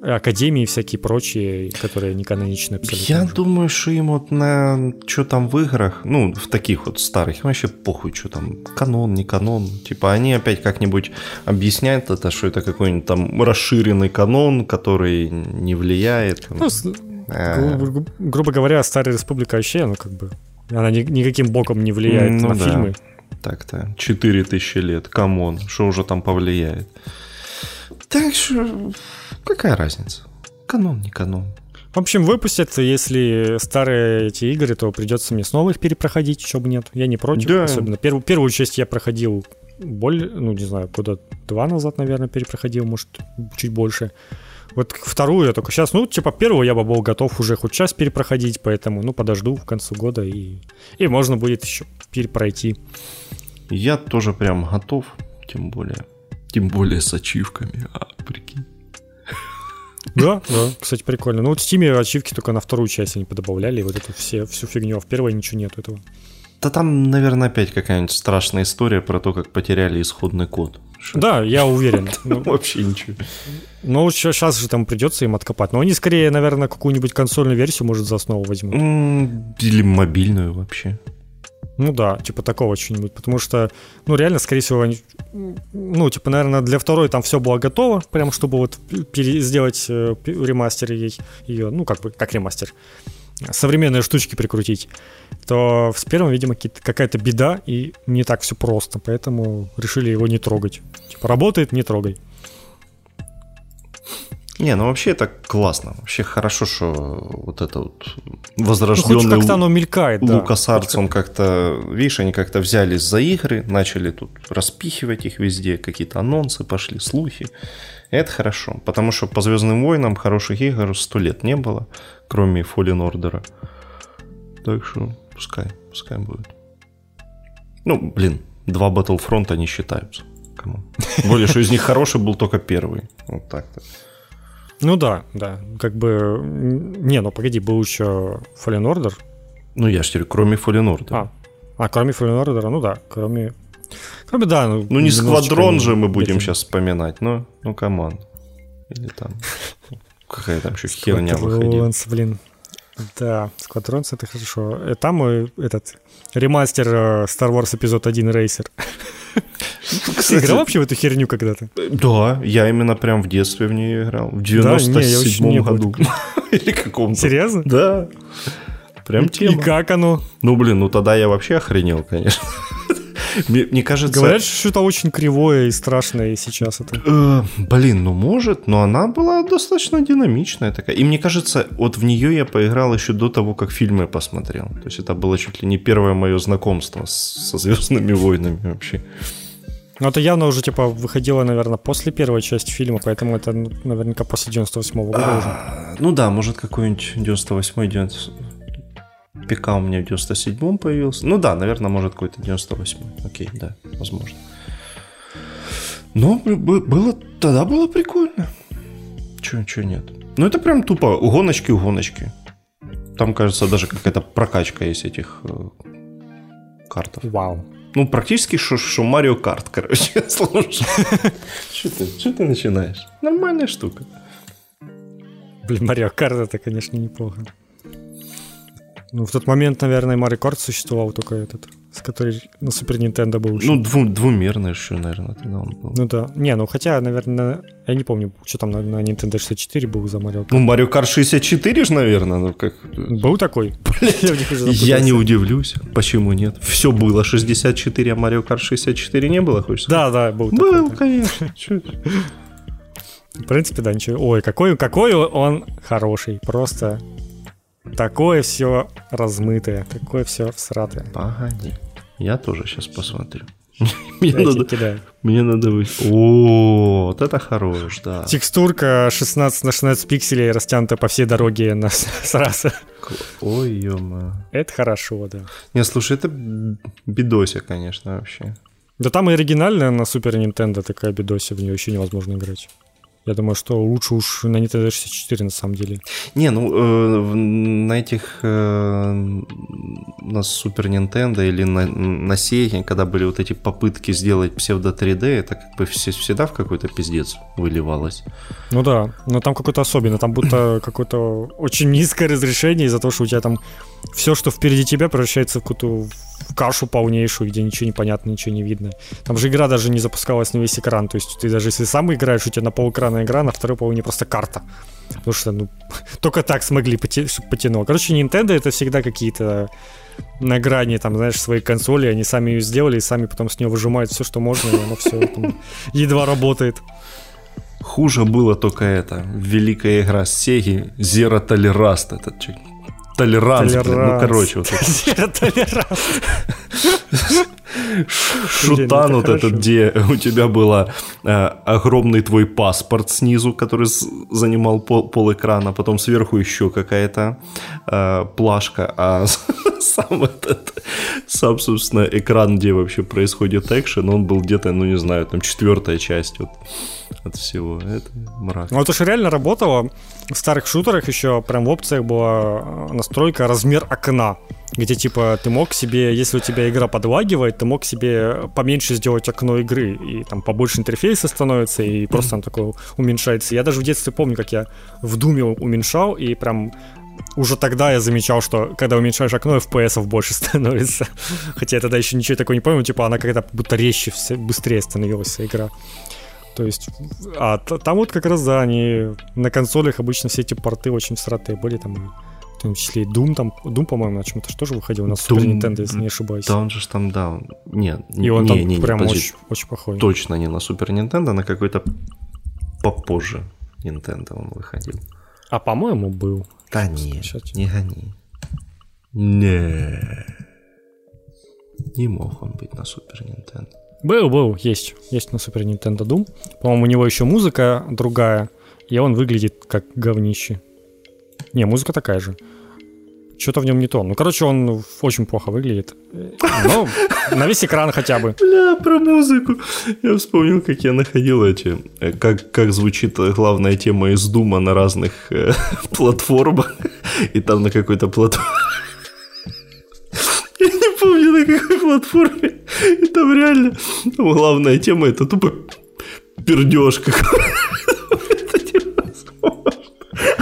академии всякие прочие, которые не каноничны абсолютно. Я думаю, что им вот на что там в играх, ну, в таких вот старых, вообще похуй, что там, канон, не канон. Типа они опять как-нибудь объясняют это, что это какой-нибудь там расширенный канон, который не влияет. Ну, грубо говоря, Старая Республика вообще, ну, как бы, она никаким боком не влияет на фильмы. Так-то, 4000 лет, камон, что уже там повлияет. Так что... Какая разница? Канон, не канон. В общем, выпустят, если старые эти игры, то придется мне снова их перепроходить, чего бы нет. Я не против, да. Особенно. Первую часть я проходил ну не знаю, года 2 назад, наверное, перепроходил, может, чуть больше. Вот вторую я только сейчас, ну, типа, первую я бы был готов уже хоть час перепроходить, поэтому, ну, подожду в конце года и можно будет еще перепройти. Я тоже прям готов, тем более с ачивками, прикинь. Да, кстати, прикольно. Ну вот в Steam ачивки только на вторую часть они подобавляли, и вот эту всю фигню, а в первой ничего нету этого. Да там, наверное, опять какая-нибудь страшная история про то, как потеряли исходный код. Да, я уверен. Вообще ничего. Ну, сейчас же там придется им откопать. Но они скорее, наверное, какую-нибудь консольную версию, может, за основу возьмут. Или мобильную вообще. Ну да, типа такого чего-нибудь, потому что, ну реально, скорее всего, они, ну типа, наверное, для второй там все было готово, прям чтобы вот сделать ремастер ее, ну как ремастер, современные штучки прикрутить, то с первым, видимо, какая-то беда и не так все просто, поэтому решили его не трогать. Типа работает, не трогай. Не, ну вообще это классно. Вообще хорошо, что вот это вот возрожденный LucasArts, да. Он как-то, видишь, они как-то взялись за игры, начали тут распихивать их везде, какие-то анонсы пошли, слухи. Это хорошо, потому что по Звездным войнам хороших игр 100 лет не было, кроме Fallen Order. Так что пускай будет. Ну, блин, 2 Battlefront не считаются. Кому? Более, что из них хороший был только первый. Вот так-то. Ну да, как бы... Не, ну погоди, был еще Fallen Order. Ну я же говорю, кроме Fallen Order. Кроме Fallen Order, ну да, кроме да, ну не Сквадрон же мы будем сейчас вспоминать, но... Ну, команд. Или там... Какая там еще херня выходила. Сквадронс, блин. Да, Сквадронс, это хорошо. Там этот ремастер Star Wars Эпизод 1 Racer. Ты играл вообще в эту херню когда-то? Да, я именно прям в детстве в нее играл. В 97-м году. Или каком-то. Серьезно? Да. Прям тема. И как оно? Ну, блин, ну тогда я вообще охренел, конечно. Мне кажется... Говорят, что это очень кривое и страшное сейчас это. Блин, ну может, но она была достаточно динамичная такая. И мне кажется, вот в нее я поиграл еще до того, как фильмы посмотрел. То есть это было чуть ли не первое мое знакомство со «Звездными войнами» вообще. Ну, это явно уже, типа, выходило, наверное, после первой части фильма, поэтому это наверняка после 98-го года уже. Ну да, может, какой-нибудь 98-й, 90... ПК у меня в 97-м появился. Ну да, наверное, может, какой-то 98-й. Окей, да, возможно. Но было, тогда было прикольно. Чего нет? Ну, это прям тупо угоночки. Там, кажется, даже какая-то прокачка есть этих картов. Вау. Ну, практически, что Марио Карт, короче, слушай. Что ты начинаешь? Нормальная штука. Блин, Марио Карт это, конечно, неплохо. Ну, в тот момент, наверное, Марио Карт существовал только этот, с который на Супер Нинтендо был еще. Ну, двумерный еще, наверное, тогда он был. Ну да. Не, ну хотя, наверное, я не помню, что там на Nintendo 64 был за Марио Карт. Ну, Марио Карт 64 же, наверное, ну как. Был такой. Блядь, я не удивлюсь, почему нет. Все было 64, а Марио Карт 64 не было, хочется сказать? Да, был такой. Был, конечно. В принципе, да, ничего. Ой, какой он хороший, просто... Такое все размытое, такое все всратое. Погоди, я тоже сейчас посмотрю. Мне надо выйти. О, вот это хорош, да. Текстурка 16 на 16 пикселей растянута по всей дороге сразу. Ой, ё-моё. Это хорошо, да. Не, слушай, это бедося, конечно, вообще. Да там и оригинальная на Super Nintendo такая бедося, в нее еще невозможно играть. Я думаю, что лучше уж на Nintendo 64 на самом деле. Не, ну на этих на Super Nintendo или на Sega, когда были вот эти попытки сделать псевдо 3D, это как бы всегда в какой-то пиздец выливалось. Ну да, но там какое-то особенное, там будто какое-то очень низкое разрешение из-за того, что у тебя там все, что впереди тебя, превращается в какую-то кашу полнейшую, где ничего не понятно, ничего не видно. Там же игра даже не запускалась на весь экран, то есть ты даже если сам играешь, у тебя на полэкрана игра, на второй половине просто карта. Потому что, ну, только так смогли, чтобы потянуло. Короче, Nintendo это всегда какие-то на грани, там, знаешь, свои консоли, они сами ее сделали и сами потом с нее выжимают все, что можно, и оно все там едва работает. Хуже было только это. Великая игра с Sega, Zero Tolerance этот чек. Толеранс, блин, ну короче вот это. Шутан вот этот, где у тебя был огромный твой паспорт снизу, который занимал пол экрана, потом сверху еще какая-то плашка, а сам, собственно, экран, где вообще происходит экшен, он был где-то, ну не знаю, там 4-я часть вот от всего. Это мрак. Ну это же реально работало. В старых шутерах еще прям в опциях была настройка размер окна, где типа ты мог себе, если у тебя игра подлагивает, ты мог себе поменьше сделать окно игры, и там побольше интерфейса становится, и просто он такой уменьшается. Я даже в детстве помню, как я в Думе уменьшал, и прям уже тогда я замечал, что когда уменьшаешь окно, FPS-ов больше становится. Хотя я тогда еще ничего такого не помню, типа она когда-то будто резче, быстрее становилась игра. То есть, а там вот как раз, да, они на консолях обычно все эти порты очень всратые были, там в том числе и Doom, там, Doom, по-моему, на чем-то же тоже выходил на Super Nintendo, если не ошибаюсь. Да, он же там, да, он... Нет, и он не, там не, прям подожди, очень плохой. Точно не на Super Nintendo, на какой-то попозже Nintendo он выходил. А, по-моему, был. Да нет, не гони. Не мог он быть на Super Nintendo. Был, есть на Super Nintendo Doom. По-моему, у него еще музыка другая, и он выглядит как говнище. Не, музыка такая же. Что-то в нем не то. Ну, короче, он очень плохо выглядит. Но на весь экран хотя бы. Бля, про музыку. Я вспомнил, как я находил эти... Как звучит главная тема из Дума на разных платформах. И там на какой-то платформе... Я не помню, на какой платформе. И там реально... Там главная тема — это тупо пердёжка.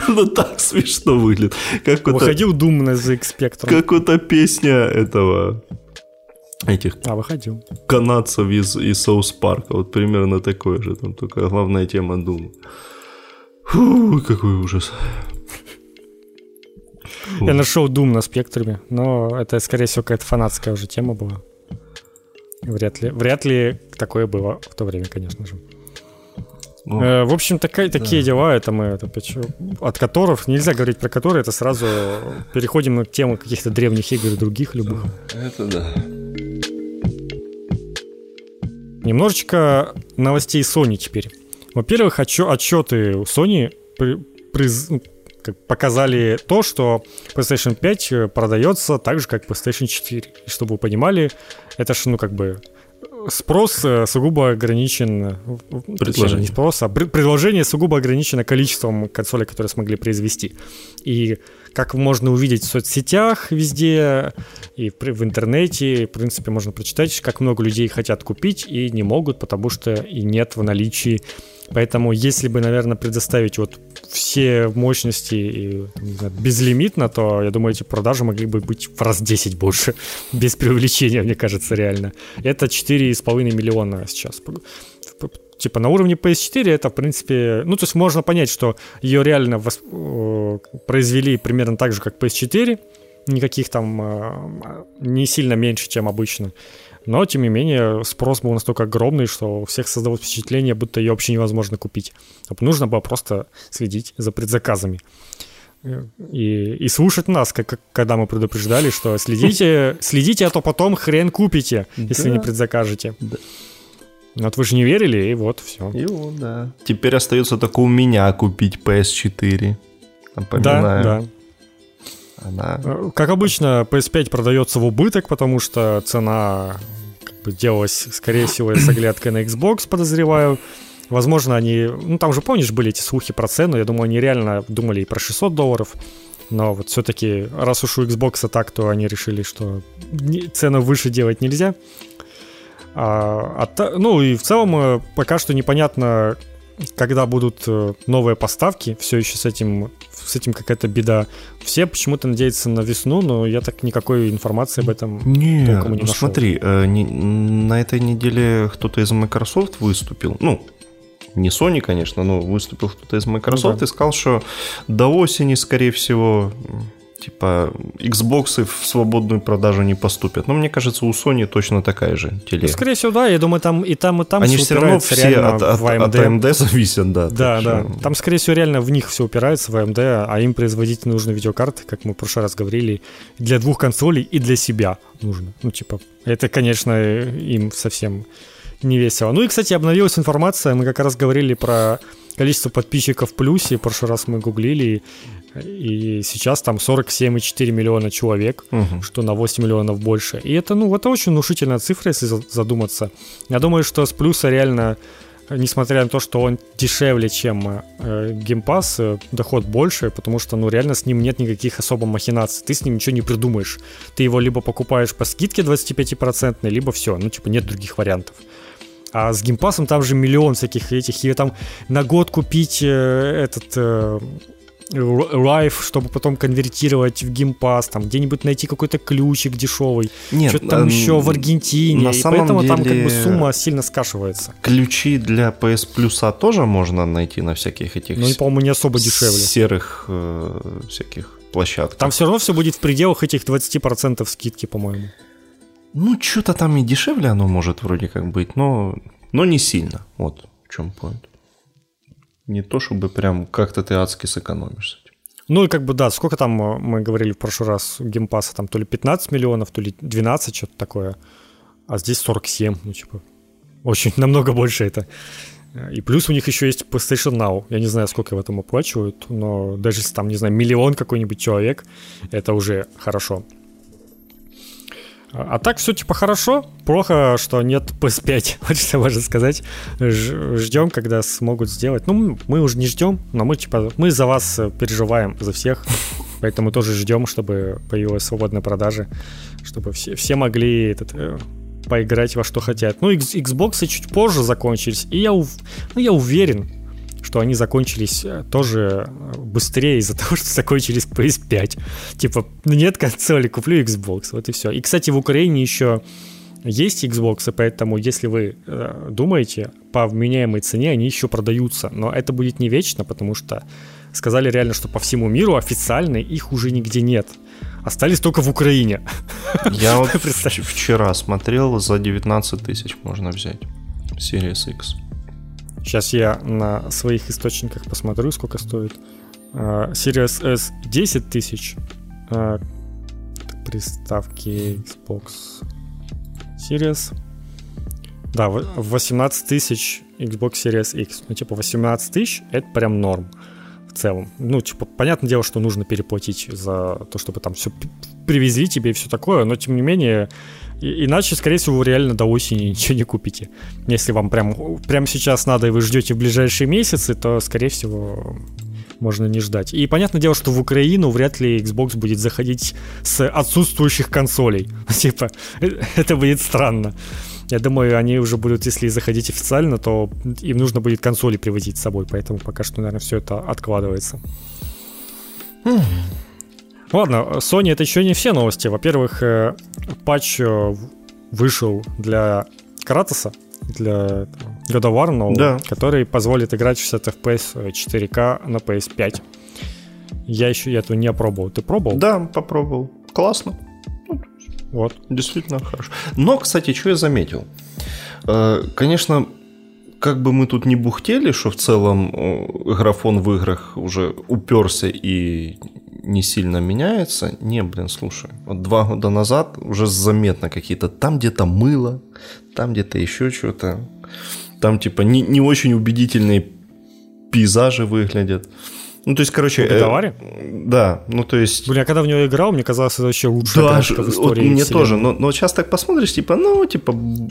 Она так смешно выглядит. Выходил Doom на ZX Spectrum. Как вот эта песня этого... выходил. Канадцев из Саус Парка. Вот примерно такое же. Там только главная тема Doom. Фу, какой ужас. Фу. Я нашел Doom на Спектруме, но это, скорее всего, какая-то фанатская уже тема была. Вряд ли такое было в то время, конечно же. В общем, такие дела, это мы, от которых, нельзя говорить про которые, это сразу переходим мы к тему каких-то древних игр и других любых. Это да. Немножечко новостей Sony теперь. Во-первых, отчеты Sony показали то, что PlayStation 5 продается так же, как PlayStation 4. И чтобы вы понимали, это же, спрос сугубо ограничен... Предложение. Не спрос, а предложение сугубо ограничено количеством консолей, которые смогли произвести. И как можно увидеть в соцсетях везде, и в интернете, в принципе, можно прочитать, как много людей хотят купить и не могут, потому что и нет в наличии. Поэтому если бы, наверное, предоставить все мощности и, безлимитно, то, я думаю, эти продажи могли бы быть в раз 10 больше. Без преувеличения, мне кажется, реально. Это 4,5 миллиона сейчас. На уровне PS4 это, в принципе... Ну, то есть можно понять, что ее реально произвели примерно так же, как PS4. Никаких не сильно меньше, чем обычно. Но, тем не менее, спрос был настолько огромный, что у всех создалось впечатление, будто ее вообще невозможно купить. Нужно было просто следить за предзаказами. И слушать нас, когда мы предупреждали, что следите, а то потом хрен купите, если не предзакажете. Вы же не верили, и все. Теперь остается только у меня купить PS4. Напоминаю. Да. Она... Как обычно, PS5 продается в убыток, потому что цена делалась, скорее всего, с оглядкой на Xbox, подозреваю. Возможно, они... там же, помнишь, были эти слухи про цену. Я думаю, они реально думали и про $600. Но все-таки, раз уж у Xbox так, то они решили, что цену выше делать нельзя. И в целом пока что непонятно, когда будут новые поставки. Все еще с этим какая-то беда. Все почему-то надеются на весну, но я так никакой информации об этом толком не нашел. Смотри, на этой неделе кто-то из Microsoft выступил. Не Sony, конечно, но выступил кто-то из Microsoft и сказал, что до осени, скорее всего, Xbox'ы в свободную продажу не поступят. Но мне кажется, у Sony точно такая же телега. Скорее всего, да. Я думаю, там и там, и там. Они все равно все от AMD зависят, да. Да. Там, скорее всего, реально в них все упирается, в AMD, а им производить нужны видеокарты, как мы в прошлый раз говорили, для двух консолей и для себя нужно. Это, конечно, им совсем не весело. И, кстати, обновилась информация. Мы как раз говорили про количество подписчиков в плюсе. В прошлый раз мы гуглили, и сейчас там 47,4 миллиона человек, что на 8 миллионов больше. И это, это очень внушительная цифра, если задуматься. Я думаю, что с плюса реально, несмотря на то, что он дешевле, чем Game Pass, доход больше, потому что, реально с ним нет никаких особо махинаций. Ты с ним ничего не придумаешь. Ты его либо покупаешь по скидке 25%, либо все, нет других вариантов. А с Game Pass'ом там же миллион всяких этих. И там на год купить Live, чтобы потом конвертировать в Game Pass, там где-нибудь найти какой-то ключик дешевый, что-то там еще в Аргентине, на самом поэтому деле, там сумма сильно скашивается. Ключи для PS Plus тоже можно найти на всяких этих по-моему, не особо дешевле. Серых всяких площадках. Там все равно все будет в пределах этих 20% скидки, по-моему. Что-то там и дешевле оно может вроде как быть, но не сильно. Вот в чем point. Не то, чтобы прям как-то ты адски сэкономишь. Сколько там, мы говорили в прошлый раз, геймпасса, там то ли 15 миллионов, то ли 12, что-то такое. А здесь 47, очень намного больше это. И плюс у них еще есть PlayStation Now. Я не знаю, сколько в этом оплачивают, но даже если там, не знаю, миллион какой-нибудь человек, это уже хорошо. А так все хорошо. Плохо, что нет PS5, хочется важно сказать. Ждем, когда смогут сделать. Мы уже не ждем, но мы за вас переживаем, за всех. Поэтому тоже ждем, чтобы появилась свободная продажа, чтобы все могли поиграть во что хотят. Xbox'ы чуть позже закончились. И я уверен, что они закончились тоже быстрее из-за того, что закончились PS5. Нет консоли, куплю Xbox, и все. И, кстати, в Украине еще есть Xbox, и поэтому, если вы думаете, по вменяемой цене они еще продаются. Но это будет не вечно, потому что сказали реально, что по всему миру официально их уже нигде нет. остались только в Украине. Я вот вчера смотрел, за 19 тысяч можно взять Series X. Сейчас я на своих источниках посмотрю, сколько стоит. Series S 10 тысяч. Приставки Xbox Series. Да, 18 тысяч Xbox Series X. Ну, типа 18 тысяч — это прям норм в целом. Ну, типа, понятное дело, что нужно переплатить за то, чтобы там все привезли тебе и все такое, но, тем не менее, иначе, скорее всего, вы реально до осени ничего не купите. Если вам прям сейчас надо и вы ждете в ближайшие месяцы, то, скорее всего, можно не ждать. И понятное дело, что в Украину вряд ли Xbox будет заходить с отсутствующих консолей. Типа, это будет странно. Я думаю, они уже будут, если заходить официально, то им нужно будет консоли привозить с собой, поэтому пока что, наверное, все это откладывается. Ладно, Sony — это еще не все новости. Во-первых, патч вышел для Кратоса, для God of War нового, да, который позволит играть в 60 FPS 4K на PS5. Я еще этого не пробовал. Ты пробовал? Да, попробовал. Классно. Вот. Действительно хорошо. Но, кстати, что я заметил. Конечно, как бы мы тут не бухтели, что в целом графон в играх уже уперся и не сильно меняется. Не, блин, слушай, вот 2 года назад уже заметно какие-то там где-то мыло, там где-то еще что-то. Там типа не очень убедительные пейзажи выглядят. Ну, то есть, короче... Бедовари? Да, ну, то есть... Блин, а когда в него играл, мне казалось, это вообще лучшая игрушка в истории. Да, мне тоже, но сейчас так посмотришь, типа... Ну,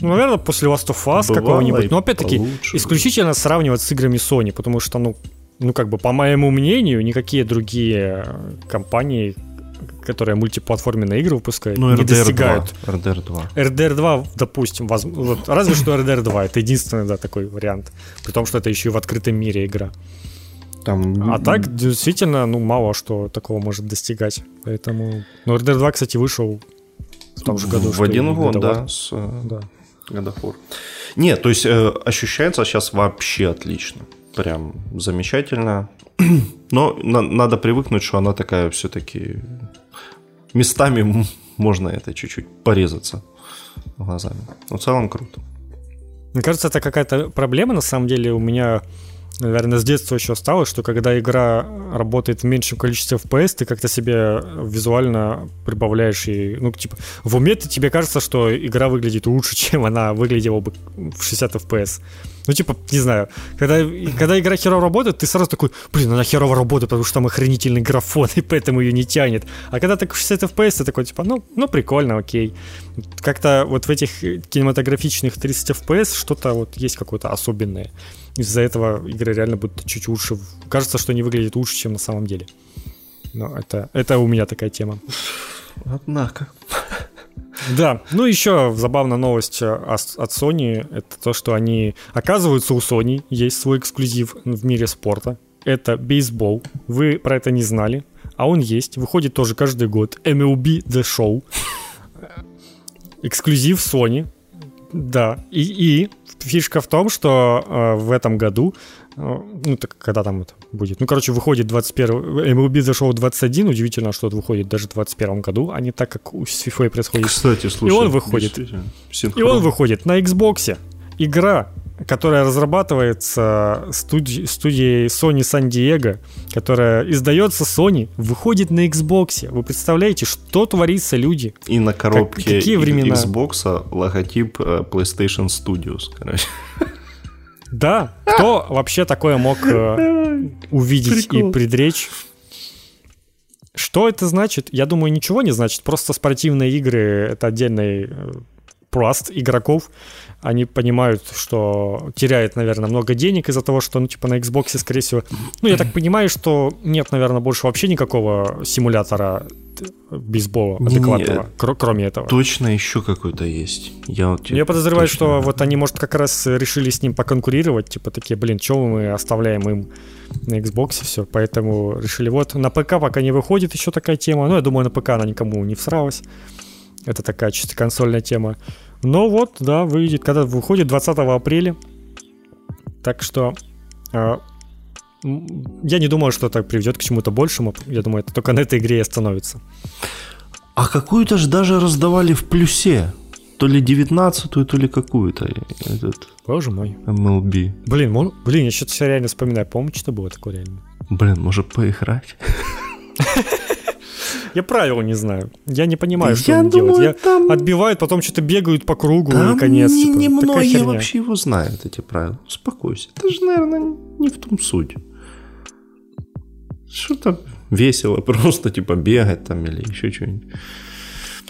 наверное, после Last of Us какого-нибудь. Но, опять-таки, исключительно сравнивать с играми Sony, потому что, ну, как бы, по моему мнению, никакие другие компании, которые мультиплатформенные игры выпускают, ну, не достигают... RDR 2. RDR 2, допустим, вот, разве что RDR 2. Это единственный, да, такой вариант. При том, что это еще и в открытом мире игра. Там... А так, действительно, ну, мало что такого может достигать. Поэтому... Ну, RDR 2, кстати, вышел в том же году. В один год, да, с God of War. Не, то есть ощущается сейчас вообще отлично. Прям замечательно. Но надо привыкнуть, что она такая все-таки... Местами можно это чуть-чуть порезаться глазами. Но в целом круто. Мне кажется, это какая-то проблема, на самом деле, у меня... Наверное, с детства еще осталось, что когда игра работает в меньшем количестве FPS, ты как-то себе визуально прибавляешь ей, ну, типа, в уме тебе кажется, что игра выглядит лучше, чем она выглядела бы в 60 FPS. Ну, типа, не знаю, когда игра херово работает, ты сразу такой, блин, она херово работает, потому что там охренительный графон, и поэтому ее не тянет. А когда так в 60 FPS, ты такой, типа, ну, прикольно, окей. Как-то вот в этих кинематографичных 30 FPS что-то вот есть какое-то особенное. Из-за этого игры реально будут чуть лучше. Кажется, что они выглядят лучше, чем на самом деле. Но это у меня такая тема. Однако. Да, ну еще забавная новость от Sony. Это то, что они... Оказывается, у Sony есть свой эксклюзив в мире спорта. Это бейсбол. Вы про это не знали. А он есть. Выходит тоже каждый год. MLB The Show. Эксклюзив Sony. Да. И фишка в том, что в этом году... Ну, так когда там это будет? Ну, короче, выходит 21... MLB зашел 21. Удивительно, что это выходит даже в 21 году, а не так, как у FIFA происходит. Кстати, слушай. И он выходит на Xbox. Игра, которая разрабатывается студией Sony San Diego, которая издается Sony, выходит на Xbox. Вы представляете, что творится, люди? И на коробке Xbox логотип PlayStation Studios, короче. Да, кто вообще такое мог увидеть и предречь? Что это значит? Я думаю, ничего не значит. Просто спортивные игры — это отдельный пласт игроков. Они понимают, что теряют, наверное, много денег из-за того, что, ну, типа, на Xbox, скорее всего... Ну, я так понимаю, что нет, наверное, больше вообще никакого симулятора бейсбола адекватного, кроме этого. Точно еще какой-то есть. Я подозреваю, точно... что вот они, может, как раз решили с ним поконкурировать, типа, такие, блин, чего мы оставляем им на Xbox, все, поэтому решили, вот, на ПК пока не выходит еще такая тема, ну, я думаю, на ПК она никому не всралась, это такая чисто консольная тема. Ну вот, да, выйдет, когда выходит 20 апреля. Так что я не думаю, что это приведет к чему-то большему. Я думаю, это только на этой игре и остановится. А какую-то же даже раздавали в плюсе. То ли 19-ю, то ли какую-то. Боже мой. MLB. Блин, я что-то реально вспоминаю. По-моему, что-то было такое реально. Блин, может поиграть? Я правил не знаю. Я не понимаю, что они делают. Отбивают, потом что-то бегают по кругу. Наконец. Немногие вообще его знают, эти правила. Успокойся. Это же, наверное, не в том суть. Что-то весело просто, типа, бегать там или еще что-нибудь.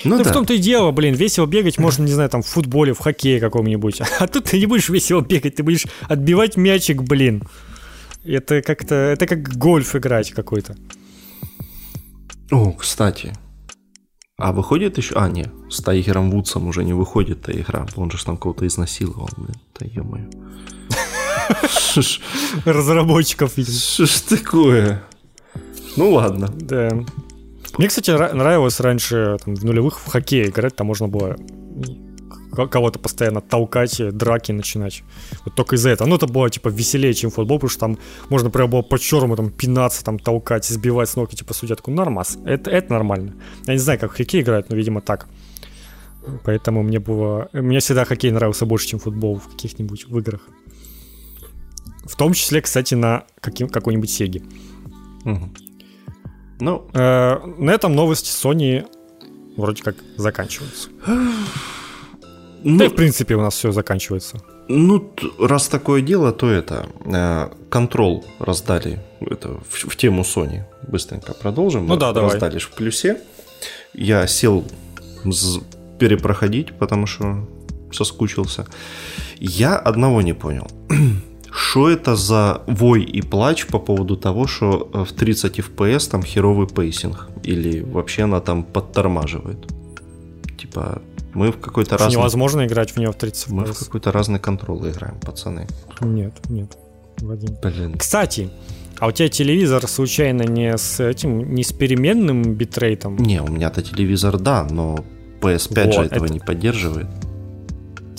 Ну да, в том-то и дело, блин, весело бегать можно, не знаю, там в футболе, в хоккее каком-нибудь. А тут ты не будешь весело бегать, ты будешь отбивать мячик, блин. Это как-то, это как гольф играть какой-то. О, кстати, а выходит еще... А, нет, с Тайгером Вудсом уже не выходит та игра. Он же там кого-то изнасиловал, блин, да е-мое. Разработчиков, видимо. Что ж такое? Ну ладно. Да. Мне, кстати, нравилось раньше там, в нулевых в хоккей играть. Там можно было кого-то постоянно толкать, драки начинать. Вот только из-за этого. Ну, это было, типа, веселее, чем футбол, потому что там можно прям было по-черному там пинаться, там толкать, сбивать с ног и, типа, судья такой, нормас. Это нормально. Я не знаю, как в хоккей играют, но, видимо, так. Поэтому мне было... Мне всегда хоккей нравился больше, чем футбол в каких-нибудь в играх. В том числе, кстати, на какой-нибудь Сеге. Угу. Ну, на этом новости Sony вроде как заканчиваются. Ну, да и в принципе у нас все заканчивается. Ну, раз такое дело, то это Control раздали это, в тему Sony. Быстренько продолжим. Ну да, давай. Раздали в плюсе. Я сел перепроходить, потому что соскучился. Я одного не понял. Что это за вой и плач по поводу того, что в 30 FPS там херовый пейсинг? Или вообще она там подтормаживает? Типа, мы в какой-то разный... Невозможно играть в нее в 30 FPS. Мы в какой-то разный контрол играем, пацаны. Нет, Вадим. Блин. Кстати, а у тебя телевизор случайно не с переменным битрейтом? Не, у меня-то телевизор, да, но PS5 вот, же этого не поддерживает.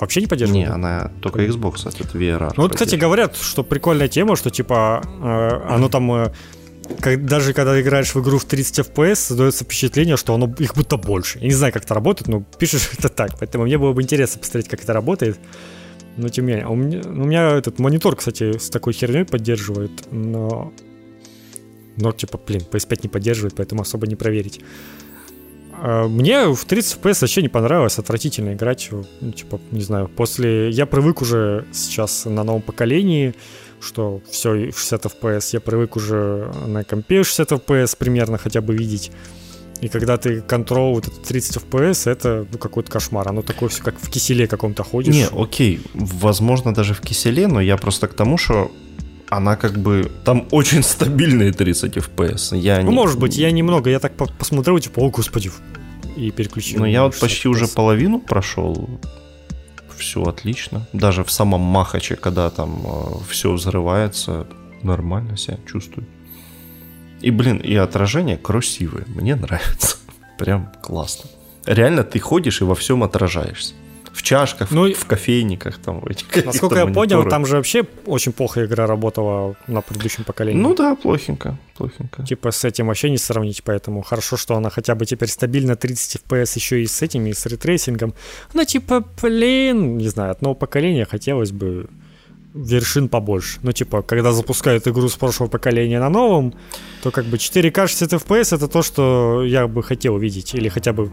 Вообще не поддерживает? Не, она только Xbox, этот VRR. Ну вот, кстати, говорят, что прикольная тема, что типа оно там, даже когда играешь в игру в 30 FPS, создается впечатление, что оно их будто больше. Я не знаю, как это работает, но пишешь это так. Поэтому мне было бы интересно посмотреть, как это работает. Но тем не менее. У меня этот монитор, кстати, с такой херней поддерживает, но типа, блин, PS5 не поддерживает, поэтому особо не проверить. Мне в 30 FPS вообще не понравилось, отвратительно играть, ну, типа, не знаю, после... Я привык уже сейчас на новом поколении, что все 60 FPS, я привык уже на компе 60 FPS примерно хотя бы видеть, и когда ты Control, вот этот 30 FPS, это, ну, какой-то кошмар, оно такое все, как в киселе каком-то ходишь. Не, окей, возможно, даже в киселе, но я просто к тому, что... Она как бы... Там очень стабильные 30 FPS. Ну, может быть, я так посмотрел, типа, о, господи, и переключил. Но я вот почти FPS уже половину прошел. Все отлично. Даже в самом Махаче, когда там все взрывается, нормально себя чувствую. И, блин, и отражение красивое. Мне нравится. Прям классно. Реально ты ходишь и во всем отражаешься. В чашках, ну, в кофейниках там. Насколько я понял, там же вообще очень плохо игра работала на предыдущем поколении. Ну да, плохенько. Типа с этим вообще не сравнить, поэтому хорошо, что она хотя бы теперь стабильно 30 FPS еще и с этим, и с ретрейсингом. Ну типа, блин, не знаю, от нового поколения хотелось бы вершин побольше. Ну типа, когда запускают игру с прошлого поколения на новом, то как бы 4К 60 FPS это то, что я бы хотел увидеть. Или хотя бы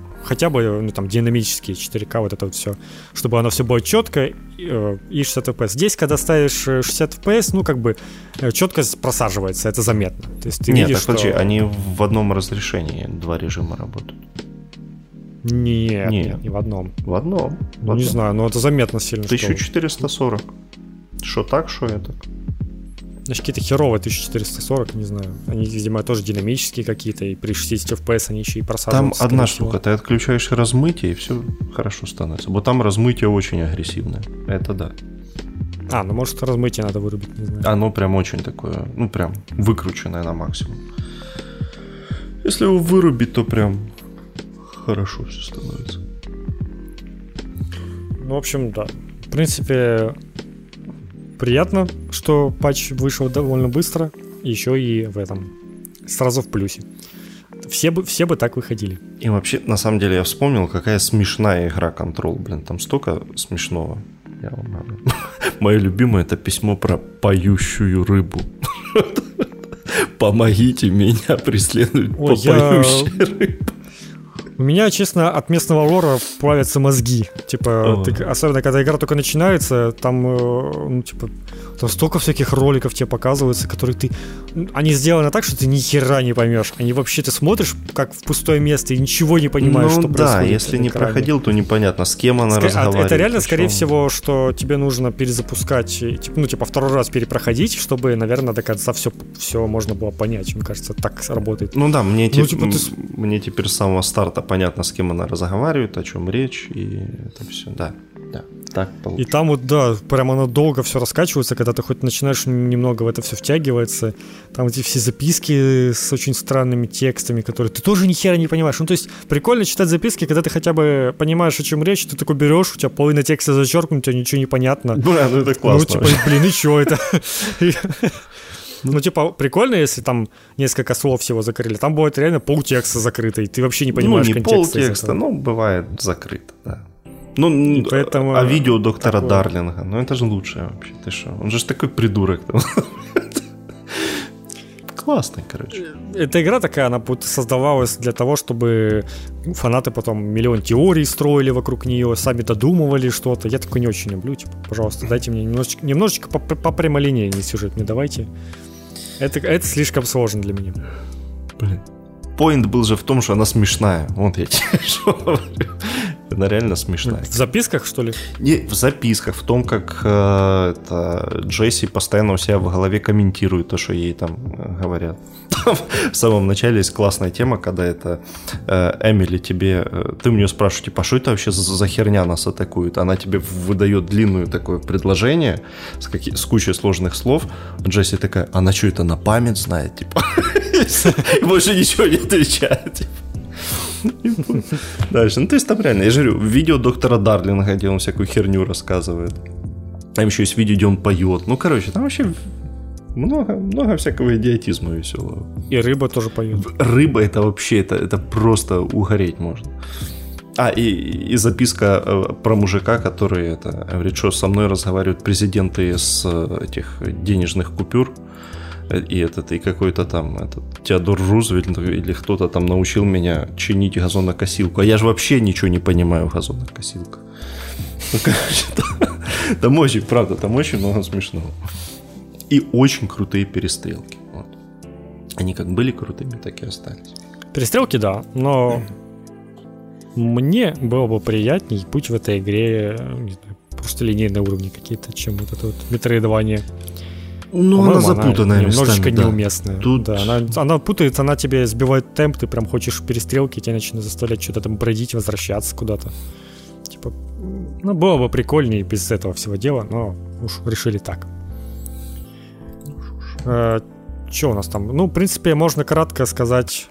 ну, там, динамические 4К, вот это вот все. Чтобы оно все было четко и 60 FPS. Здесь, когда ставишь 60 FPS, ну как бы четкость просаживается, это заметно. То есть ты видишь, так что... Нет, они в одном разрешении два режима работают. Нет, не в одном. В одном. Не знаю, но это заметно сильно. 1440. Что так, что это? Значит, какие-то херовые 1440, не знаю. Они, видимо, тоже динамические какие-то. И при 60 FPS они еще и просаживаются. Там одна штука, ты отключаешь размытие, и все хорошо становится. Вот там размытие очень агрессивное. Это да. Ну может размытие надо вырубить, не знаю. Оно прям очень такое, ну прям выкрученное на максимум. Если его вырубить, то прям хорошо все становится. Ну, в общем, да. В принципе... Приятно, что патч вышел довольно быстро. Еще и в этом сразу в плюсе. все бы так выходили. И вообще, на самом деле, я вспомнил, какая смешная игра Control, блин, там столько смешного. Мое любимое — это письмо про поющую рыбу. Помогите меня преследовать поющей рыбы. У меня, честно, от местного лора плавятся мозги. Типа, особенно когда игра только начинается, там, ну, типа, там столько всяких роликов тебе показываются, которые ты... Они сделаны так, что ты ни хера не поймешь. Они вообще, ты смотришь, как в пустое место, и ничего не понимаешь, ну, что происходит. Ну да, если не проходил, то непонятно, с кем она разговаривает. Это реально, скорее всего, что тебе нужно перезапускать, ну, типа, второй раз перепроходить, чтобы, наверное, до конца все можно было понять. Мне кажется, так работает. Ну да, мне, ну, типа, мне теперь с самого старта понятно, с кем она разговаривает, о чем речь, и это все, да, так получилось. И там вот, да, прямо оно долго все раскачивается, когда ты хоть начинаешь немного в это все втягивается, там эти все записки с очень странными текстами, которые ты тоже ни хера не понимаешь. Ну, то есть, прикольно читать записки, когда ты хотя бы понимаешь, о чем речь, ты такой берешь, у тебя половина текста зачеркнута, ничего не понятно. Да, ну это классно. Ну, типа, блин, и чего это? Ну, типа, прикольно, если там несколько слов всего закрыли. Там бывает реально полтекста закрытый. Ты вообще не понимаешь контекста. Ну, не полтекста, но бывает закрыто, да. Ну, поэтому, а видео доктора такое... Дарлинга, ну, это же лучшее вообще. Ты что? Он же такой придурок. Классный, короче. Эта игра такая, она создавалась для того, чтобы фанаты потом миллион теорий строили вокруг нее, сами додумывали что-то. Я такое не очень люблю. Типа, пожалуйста, дайте мне немножечко по прямолинейный сюжет мне давайте. Это слишком сложно для меня. Блин. Поинт был же в том, что она смешная. Вот я тебе что говорю. Она реально смешная. В записках, что ли? Не, в записках. В том, как Джесси постоянно у себя в голове комментирует то, что ей там говорят. В самом начале есть классная тема, когда это Эмили тебе... Ты у нее спрашиваешь, типа, что это вообще за херня нас атакует? Она тебе выдает длинное такое предложение с кучей сложных слов. Джесси такая, она что, это на память знает? Типа, больше ничего не отвечает. Дальше, ну то есть там реально, я же говорю, видео доктора Дарлинга, где он всякую херню рассказывает. Там еще есть видео, где он поет. Ну короче, там вообще много всякого идиотизма веселого. И рыба тоже поет. Рыба это вообще, это просто угореть можно. А, и записка про мужика, который говорит, что со мной разговаривают президенты с этих денежных купюр. И какой-то там Теодор Рузвельт или кто-то там научил меня чинить газонокосилку. А я же вообще ничего не понимаю в газонокосилках. Ну, короче, там очень, правда, там очень много смешного. И очень крутые перестрелки. Вот. Они как были крутыми, так и остались. Перестрелки, да, но мне было бы приятнее быть в этой игре, не знаю, просто линейные уровни какие-то, чем вот это вот метроидвание. Ну, она запутанная, она немножечко местами, неуместная. Да. Тут... Да, она путается, она тебе сбивает темп, ты прям хочешь перестрелки, тебя начинают заставлять что-то там бродить, возвращаться куда-то. Типа, ну, было бы прикольнее без этого всего дела, но уж решили так. Что у нас там? Ну, в принципе, можно кратко сказать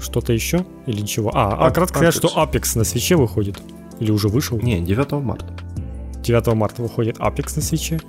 что-то еще или ничего. Кратко сказать, что Apex на Switch'е выходит. Или уже вышел? Не, 9 марта. 9 марта выходит Apex на Switch'е.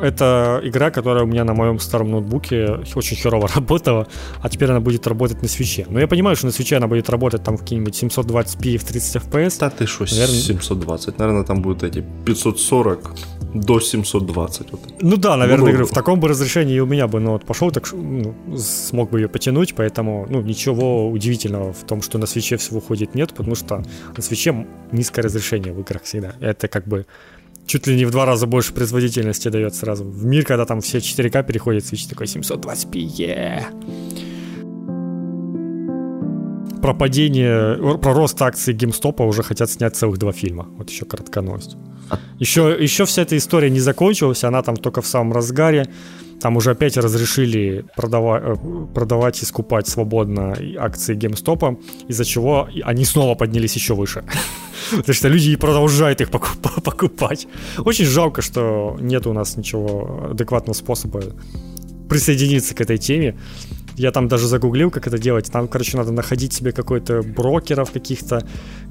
Это игра, которая у меня на моем старом ноутбуке очень херово работала, а теперь она будет работать на Switch'е. Но я понимаю, что на Switch'е она будет работать там в какие-нибудь 720p в 30 FPS. Да ты что, наверное... 720? Наверное, там будут эти 540 до 720. Вот. Ну да, наверное, игры в таком бы разрешении и у меня бы ноут пошел, так ну, смог бы ее потянуть, поэтому ну, ничего удивительного в том, что на Switch'е все выходит, нет, потому что на Switch'е низкое разрешение в играх всегда. Это как бы чуть ли не в 2 раза больше производительности дает сразу. В мир, когда там все 4К переходит, Switch такой 720p. Yeah. Про падение, про рост акций GameStop уже хотят снять целых 2 фильма. Вот еще короткая новость. Еще вся эта история не закончилась, она там только в самом разгаре. Там уже опять разрешили продавать и скупать свободно акции GameStop, из-за чего они снова поднялись еще выше. Потому что люди и продолжают их покупать. Очень жалко, что нет у нас ничего адекватного способа присоединиться к этой теме. Я там даже загуглил, как это делать. Там, короче, надо находить себе какой-то брокеров каких-то,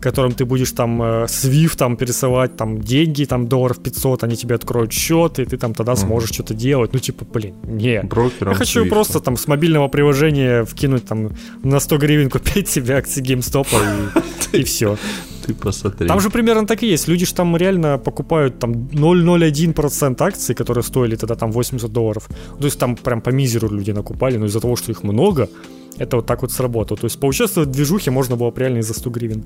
которым ты будешь там SWIFT там пересылать там деньги, там долларов 500, они тебе откроют счет, и ты там тогда сможешь что-то делать. Ну, типа, блин, не. Брокером я хочу SWIFT. Просто там с мобильного приложения вкинуть там на 100 гривен купить себе акции GameStop и все. Ты посмотри. Там же примерно так и есть. Люди же там реально покупают там 0,01% акций, которые стоили тогда там $80. То есть там прям по мизеру люди накупали, но из-за того, что их много, это вот так вот сработало. То есть поучаствовать в движухе можно было реально и за 100 гривен.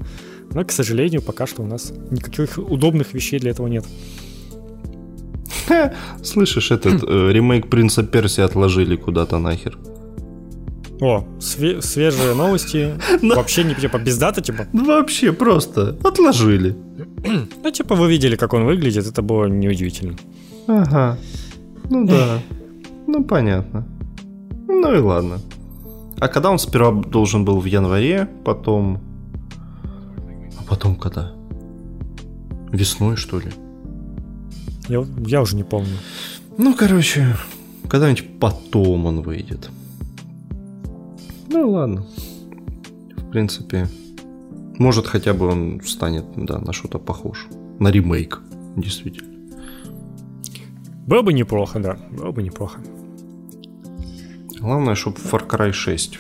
Но, к сожалению, пока что у нас никаких удобных вещей для этого нет. Слышишь, этот ремейк «Принца Персии» отложили куда-то нахер. О, свежие новости. Вообще не типа без даты, типа. Ну вообще просто отложили. Ну типа вы видели, как он выглядит, это было неудивительно. Ага. Ну да. Ну понятно. Ну и ладно. А когда он сперва должен был в январе, потом... А потом когда? Весной, что ли? Я уже не помню. Ну короче, когда-нибудь потом он выйдет. Ну ладно. В принципе, может хотя бы он станет, да, на что-то похож. На ремейк, действительно. Было бы неплохо, да. Было бы неплохо. Главное, чтобы Far Cry 6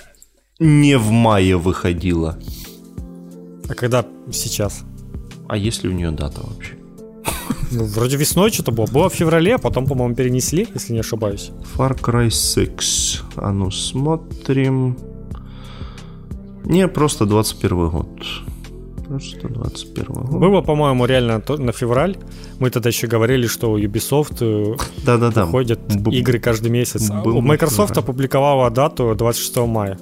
не в мае выходила. А когда сейчас? А есть ли у нее дата вообще? Ну, вроде весной что-то было. Было в феврале, а потом, по-моему, перенесли, если не ошибаюсь. Far Cry 6. А ну, смотрим. Не, просто 21 год. Просто 21 год. Было, по-моему, реально на февраль. Мы тогда еще говорили, что у Ubisoft выходят игры каждый месяц. У Microsoft опубликовала дату 26 мая.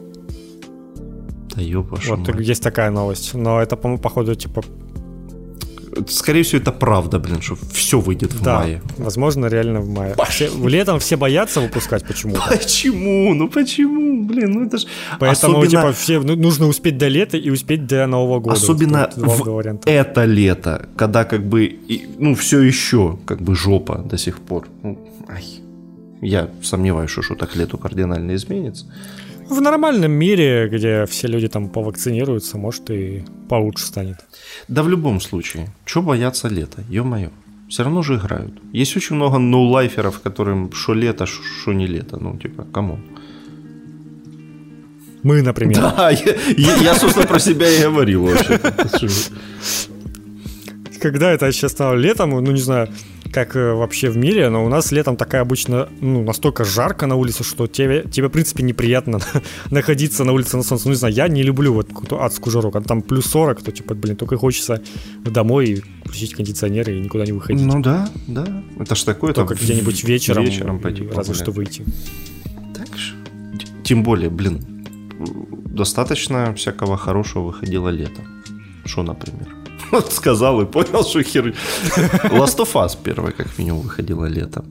Да ёпашу мать. Вот есть такая новость. Но это, по-моему, походу, типа... Скорее всего, это правда, блин, что все выйдет в мае. Возможно, реально в мае. Летом все боятся выпускать почему-то. Почему? Ну почему, блин? Ну это ж... Поэтому особенно... типа, все нужно успеть до лета и успеть до Нового года. Особенно в это лето, когда как бы, ну все еще как бы жопа до сих пор. Ну, ай. Я сомневаюсь, что так лету кардинально изменится. В нормальном мире, где все люди там повакцинируются, может и получше станет. Да в любом случае, чё бояться лета, ё-моё, всё равно же играют. Есть очень много ноулайферов, которым шо лето, шо не лето, ну типа, камон. Мы, например. Да, я собственно, про себя и говорил вообще. Когда это сейчас стало летом, ну не знаю, как вообще в мире, но у нас летом такая обычно, ну, настолько жарко на улице, что тебе в принципе, неприятно находиться на улице на солнце. Ну, не знаю, я не люблю вот какую-то адскую жару, а там плюс 40, то, типа, блин, только хочется домой и включить кондиционер и никуда не выходить. Ну, да, это ж такое. Только там где-нибудь вечером пойти, разве что выйти. Так же. Тем более, блин, достаточно всякого хорошего выходило летом. Шо, например? Вот сказал и понял, что хер... Last of Us первая, как минимум, выходила летом.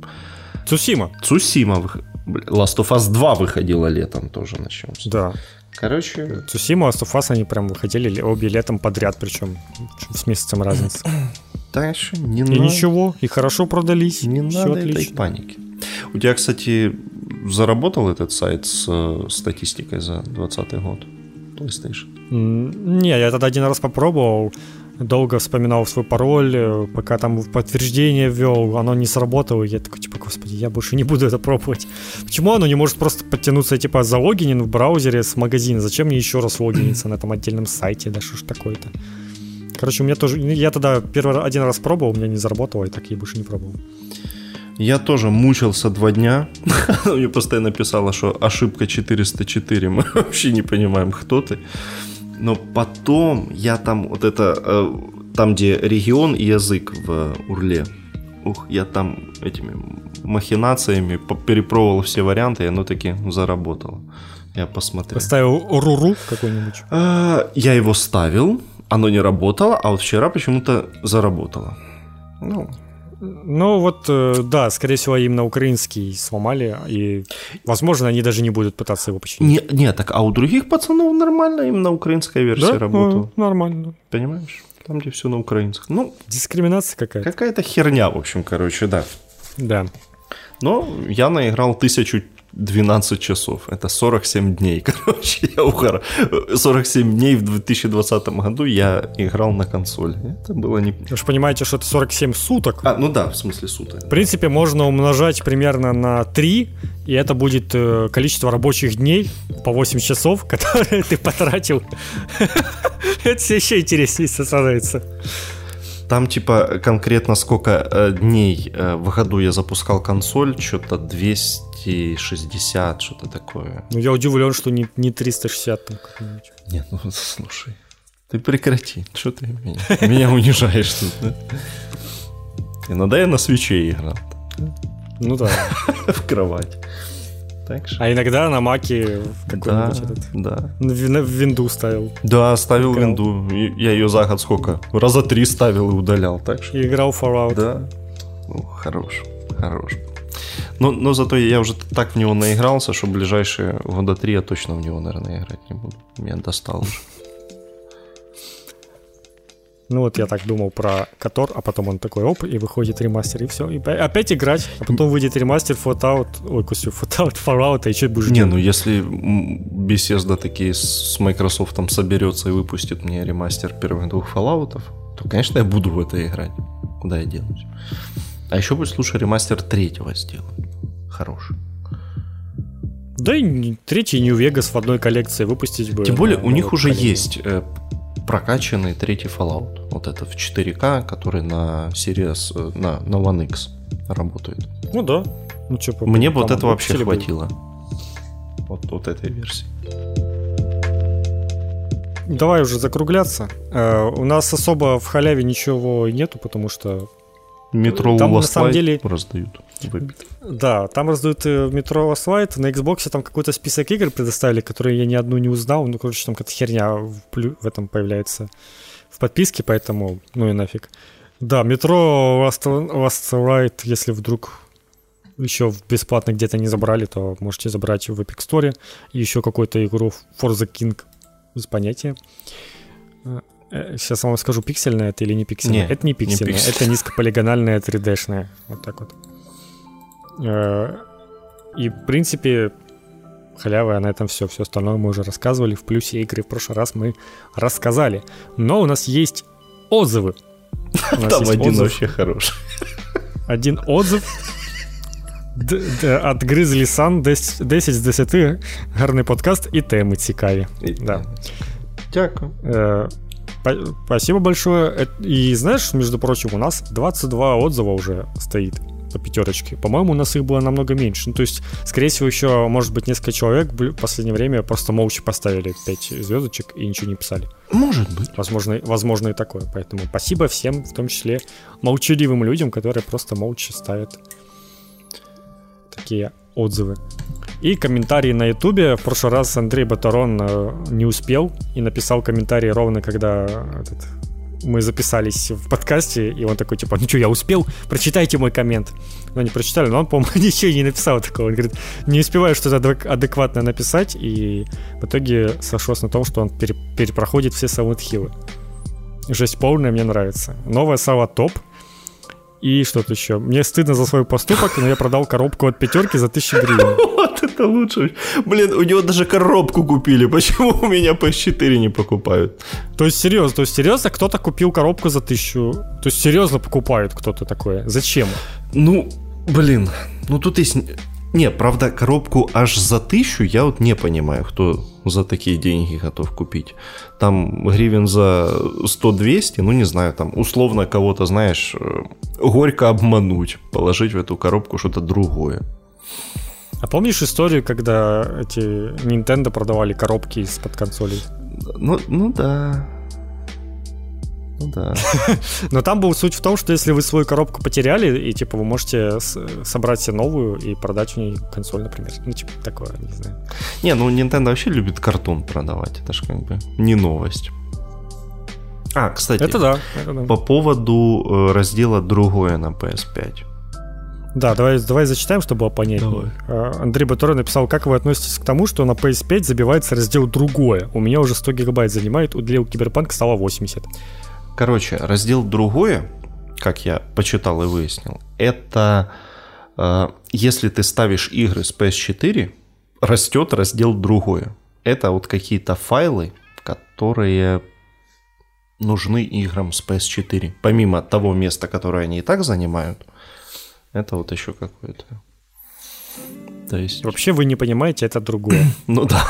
Цусима. Last of Us 2 выходила летом тоже, начнем. Да. Короче... Цусима, Last of Us, они прям выходили обе летом подряд, причем с месяцем разницы. Дальше не надо. И ничего, и хорошо продались. Не надо этой паники. У тебя, кстати, заработал этот сайт с статистикой за 2020 год? PlayStation? Не, я тогда один раз попробовал. Долго вспоминал свой пароль, пока там подтверждение ввел, оно не сработало. Я такой, типа, господи, я больше не буду это пробовать. Почему оно не может просто подтянуться, типа, залогинен в браузере с магазина? Зачем мне еще раз логиниться на этом отдельном сайте? Да что ж такое-то? Короче, у меня тоже... Я тогда один раз пробовал, у меня не заработало, и так я больше не пробовал. Я тоже мучился 2 дня. Мне постоянно писало, что ошибка 404. Мы вообще не понимаем, кто ты. Но потом я там вот это, там где регион и язык в Урле, я там этими махинациями перепробовал все варианты, и оно таки заработало. Я посмотрел. Поставил Уруру какой-нибудь? Я его ставил, оно не работало, а вот вчера почему-то заработало. Ну вот, да, скорее всего, им на украинский сломали, и, возможно, они даже не будут пытаться его починить. Не, так, а у других пацанов нормально им на украинской версии работала? Да, нормально. Понимаешь? Там, где все на украинском. Ну, дискриминация какая-то. Какая-то херня, в общем, короче, да. Да. Но я наиграл 1000 12 часов. Это 47 дней. Короче, я угорал. 47 дней в 2020 году я играл на консоль. Это было не... Вы же понимаете, что это 47 суток. А, ну да, в смысле суток. В принципе, можно умножать примерно на 3, и это будет количество рабочих дней по 8 часов, которые ты потратил. Это все еще интереснее становится. Там, типа, конкретно сколько дней в году я запускал консоль, что-то 260, что-то такое. Ну, я удивлен, что не 360 там как-нибудь. Нет, ну, слушай, ты прекрати, что ты меня унижаешь тут, да? Иногда я на свече играл. Ну, да. В кровать. А иногда на маке какой-нибудь винду ставил. Да, ставил винду. Я ее за год сколько? Раза 3 ставил и удалял. Так что... И играл в Fallout. Да. Ну, хорош. Но зато я уже так в него наигрался, что ближайшие года 3 я точно в него, наверное, играть не буду. Меня достал уже. Ну вот я так думал про Котор, а потом он такой, оп, и выходит ремастер, и все, и опять играть, а потом выйдет ремастер Fallout, и что будешь делать? Не, ну если Bethesda такие с Microsoft там соберется и выпустит мне ремастер первых 2 Fallout'ов, то, конечно, я буду в это играть. Куда я денусь? А еще пусть лучше ремастер 3-го сделают. Хороший. Да и 3-й New Vegas в одной коллекции выпустить бы. Тем более у них уже есть... прокачанный 3-й Fallout. Вот это в 4К, который на Series, на One X работает. Ну да. Ну, чё, мне бы вот это вообще хватило. Вот этой версии. Давай уже закругляться. У нас особо в халяве ничего нету, потому что Metro Last Light раздают. Да, там раздают Metro Last Light. На Xbox там какой-то список игр предоставили, которые я ни одну не узнал. Ну, короче, там какая-то херня в этом появляется в подписке, поэтому ну и нафиг. Да, Metro Last Light, если вдруг еще бесплатно где-то не забрали, то можете забрать в Epic Store. И еще какую-то игру Forza King без понятия. Сейчас вам скажу, пиксельное это или не пиксельное. Нет, это не пиксельное, это низкополигональное 3D-шное. Вот так вот. И, в принципе, халява, на этом все. Все остальное мы уже рассказывали. В плюсе игры в прошлый раз мы рассказали. Но у нас есть отзывы. Там один вообще хороший. Один отзыв от Grizzly Sun 10 с 10. Гарний подкаст и теми цікаві. Да. Дякую. Спасибо большое. И знаешь, между прочим, у нас 22 отзыва уже стоит по 5. По-моему, у нас их было намного меньше. Ну, то есть, скорее всего, еще, может быть, несколько человек в последнее время просто молча поставили 5 звездочек и ничего не писали. Может быть. Возможно и такое. Поэтому спасибо всем, в том числе молчаливым людям, которые просто молча ставят такие отзывы. И комментарии на Ютубе. В прошлый раз Андрей Батарон не успел и написал комментарий ровно, когда мы записались в подкасте. И он такой, типа, ну что, я успел? Прочитайте мой коммент. Ну, не прочитали, но он, по-моему, ничего не написал такого. Он говорит, не успеваю что-то адекватно написать. И в итоге сошлось на том, что он перепроходит все Silent Hill'ы. Жесть полная, мне нравится. Новая сала топ. И что-то еще. Мне стыдно за свой поступок, но я продал коробку от 5 за 1000 гривен. Вот это лучше. Блин, у него даже коробку купили. Почему у меня PS4 не покупают? То есть серьезно, кто-то купил коробку за 1000. То есть серьезно покупают кто-то такое. Зачем? Ну, блин. Ну тут есть... Не, правда, коробку аж за 1000 я вот не понимаю, кто за такие деньги готов купить. Там гривен за 100-200, ну не знаю, там условно кого-то, знаешь, горько обмануть, положить в эту коробку что-то другое. А помнишь историю, когда эти Nintendo продавали коробки из-под консолей? Ну да. Ну да. Но там была суть в том, что если вы свою коробку потеряли, и типа вы можете собрать себе новую и продать в ней консоль, например. Ну типа такое, не знаю. Не, ну Nintendo вообще любит картон продавать. Это же как бы не новость. А, кстати, это да. По поводу раздела «Другое» на PS5. Да, давай зачитаем, чтобы было понятнее. Андрей Батурин написал, как вы относитесь к тому, что на PS5 забивается раздел «Другое». У меня уже 100 гигабайт занимает, удлил Киберпанк, стало 80. Короче, раздел «Другое», как я почитал и выяснил, это если ты ставишь игры с PS4, растет раздел «Другое». Это вот какие-то файлы, которые нужны играм с PS4. Помимо того места, которое они и так занимают, это вот еще какое-то... То есть... Вообще вы не понимаете, это другое. Ну да.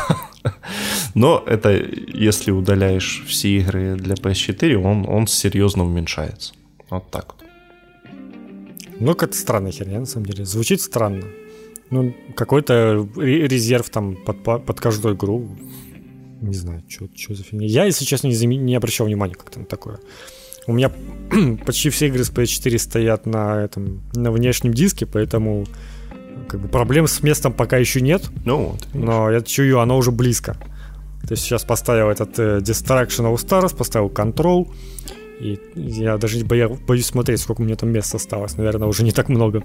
Но это, если удаляешь все игры для PS4, он серьезно уменьшается. Вот так вот. Ну, как-то странная херня, на самом деле. Звучит странно. Ну, какой-то резерв там под каждую игру. Не знаю, что за фигня. Я, если честно, не обращал внимания как-то на такое. У меня почти все игры с PS4 стоят на внешнем диске, поэтому как бы проблем с местом пока еще нет. Ну, но я чую, оно уже близко. То есть сейчас поставил этот Destruction AllStars, поставил Control. И я даже боюсь смотреть, сколько у меня там места осталось. Наверное, уже не так много.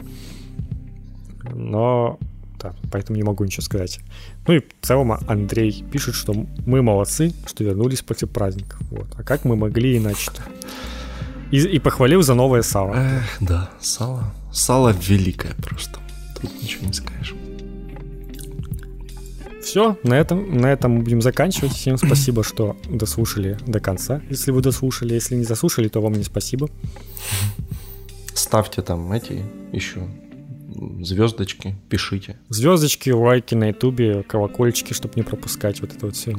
Но да, поэтому не могу ничего сказать. Ну и в целом Андрей пишет, что мы молодцы, что вернулись после праздников. Вот. А как мы могли иначе-то? И похвалил за новое сало. Да, сало. Сало великое просто. Тут ничего не скажешь. Все, на этом мы будем заканчивать. Всем спасибо, что дослушали до конца. Если вы дослушали, если не дослушали, то вам не спасибо. Ставьте там эти еще звездочки, пишите. Звездочки, лайки на ютубе, колокольчики, чтобы не пропускать вот это вот все.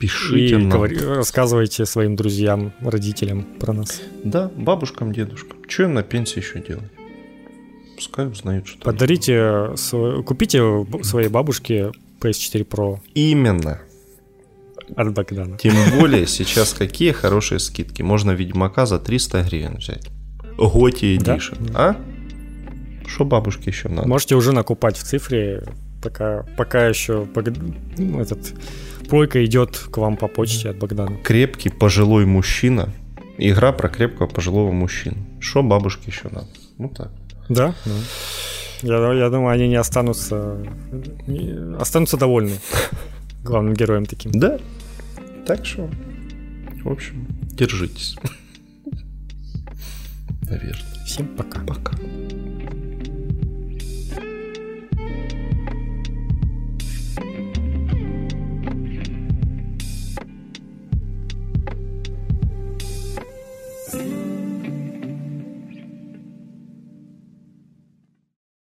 Пишите и рассказывайте своим друзьям, родителям про нас. Да, бабушкам, дедушкам. Что им на пенсии еще делать? Пускай узнают, что купите своей бабушке PS4 Pro. Именно. От Богдана. Тем более сейчас какие хорошие скидки. Можно Ведьмака за 300 гривен взять. Готи Edition. Да? А? Что бабушке еще надо? Можете уже накупать в цифре, пока еще плойка идет к вам по почте от Богдана. Крепкий пожилой мужчина. Игра про крепкого пожилого мужчину. Что бабушке еще надо? Ну так. Да. Я думаю, они не останутся довольны главным героем таким. Да. Так что, в общем, держитесь. Наверное. Всем пока. Пока.